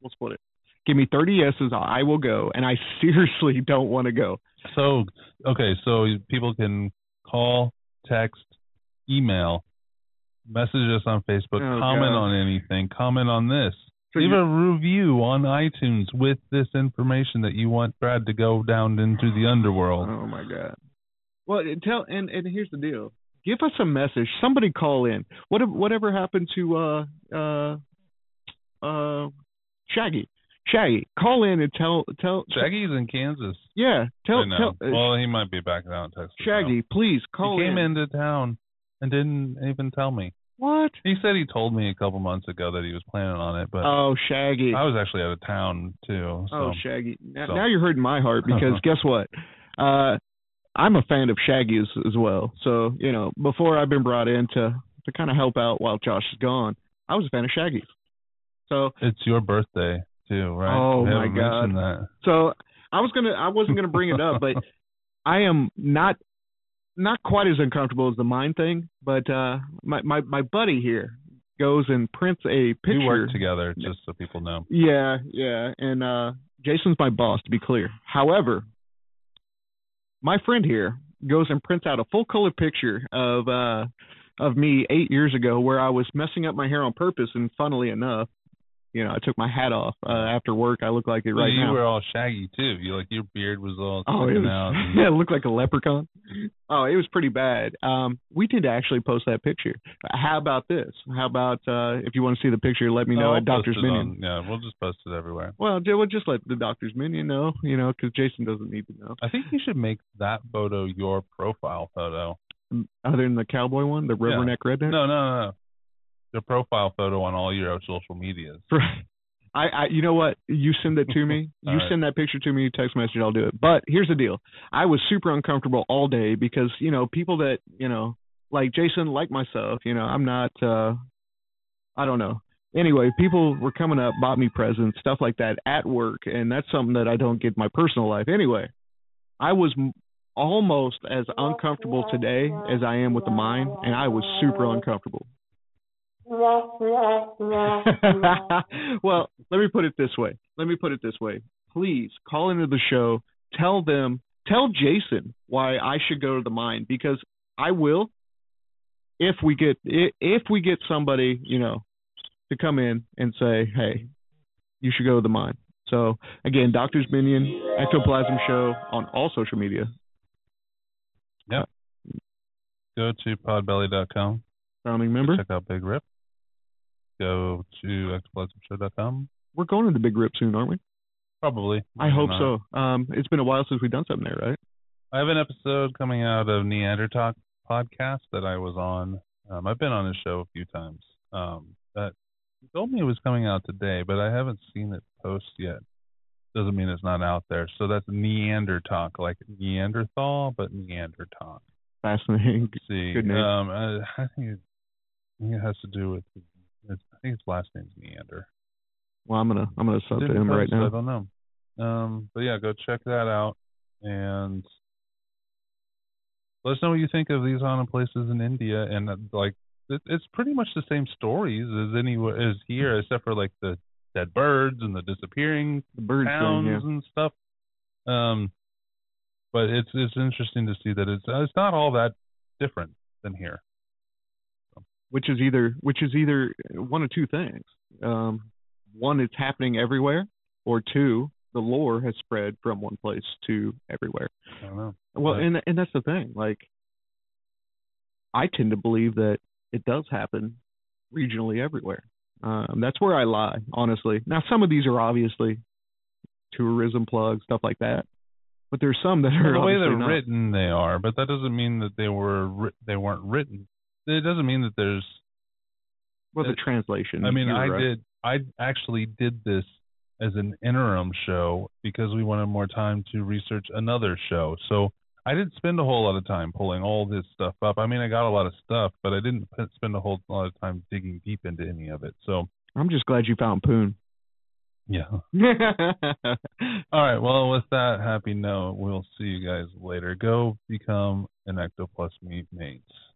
We'll split it. Give me 30 yeses, I will go, and I seriously don't want to go. So, okay, so people can call, text, email, message us on Facebook, comment on anything, comment on this. So leave a review on iTunes with this information that you want Brad to go down into the underworld. Oh, my God. Well, and here's the deal. Give us a message. Somebody call in. Whatever happened to Shaggy? Shaggy, call in and tell. Shaggy's in Kansas. Yeah, tell. Well, he might be back down in Texas. Shaggy, now. Please call in. He came into town and didn't even tell me. What? He said he told me a couple months ago that he was planning on it, but oh, Shaggy, I was actually out of town too. So, oh, Shaggy, now you're hurting my heart because guess what? I'm a fan of Shaggy's as well. So you know, before I've been brought in to kind of help out while Josh is gone, I was a fan of Shaggy's. So it's your birthday too, right? Oh my God! That. So I wasn't gonna bring it up, but I am not quite as uncomfortable as the mine thing, but my buddy here goes and prints a picture. We work together, just so people know. Yeah, and Jason's my boss, to be clear. However, my friend here goes and prints out a full-color picture of me 8 years ago where I was messing up my hair on purpose, and funnily enough, you know, I took my hat off after work. I look like it right now. You were all shaggy too. You your beard was all sticking out. Yeah, it looked like a leprechaun. Oh, it was pretty bad. We did actually post that picture. How about this? How about if you want to see the picture, let me know at Doctor's Minion. Yeah, we'll just post it everywhere. Well, we'll just let the Doctor's Minion know, you know, because Jason doesn't need to know. I think you should make that photo your profile photo. Other than the cowboy one, the rubberneck redneck. No. Your profile photo on all your social medias. Right. I you know what? You send it to me. You right. Send that picture to me, text message, I'll do it. But here's the deal. I was super uncomfortable all day because, you know, people that, you know, like Jason, like myself, you know, I'm not, I don't know. Anyway, people were coming up, bought me presents, stuff like that at work. And that's something that I don't get in my personal life. Anyway, I was almost as uncomfortable today as I am with the mine. And I was super uncomfortable. Well, let me put it this way. Please call into the show. Tell Jason why I should go to the mine, because I will, if we get somebody, you know, to come in and say, hey, you should go to the mine. So again, Doctor's Minion, Ectoplasm Show on all social media. Yep. Go to podbelly.com. Founding member. Check out Big Rip. Go to ectoplasmshow.com. We're going to the Big Rip soon, aren't we? Probably. I hope so. It's been a while since we've done something there, right? I have an episode coming out of Neanderthal podcast that I was on. I've been on his show a few times. He told me it was coming out today, but I haven't seen it post yet. Doesn't mean it's not out there. So that's Neanderthal, like Neanderthal, but Neanderthal. Fascinating. Let's see. Good name. I think it has to do with. I think his last name's Neander. Well, I'm gonna sub to him right now. I don't know. But yeah, go check that out and let us know what you think of these haunted places in India. And like, it's pretty much the same stories as anywhere as here, except for like the dead birds and the disappearing towns and stuff. But it's interesting to see that it's not all that different than here. Which is either one of two things. One, it's happening everywhere, or two, the lore has spread from one place to everywhere. I don't know. Well, but, and that's the thing. Like, I tend to believe that it does happen regionally everywhere. That's where I lie, honestly. Now, some of these are obviously tourism plugs, stuff like that. But there's some that are the way they're written. They are, but that doesn't mean that they weren't written. It doesn't mean that there's a translation. I mean, I actually did this as an interim show because we wanted more time to research another show. So I didn't spend a whole lot of time pulling all this stuff up. I mean, I got a lot of stuff, but I didn't spend a whole lot of time digging deep into any of it. So I'm just glad you found Poon. Yeah. All right. Well, with that happy note, we'll see you guys later. Go become an Ecto Plus Meat Mates.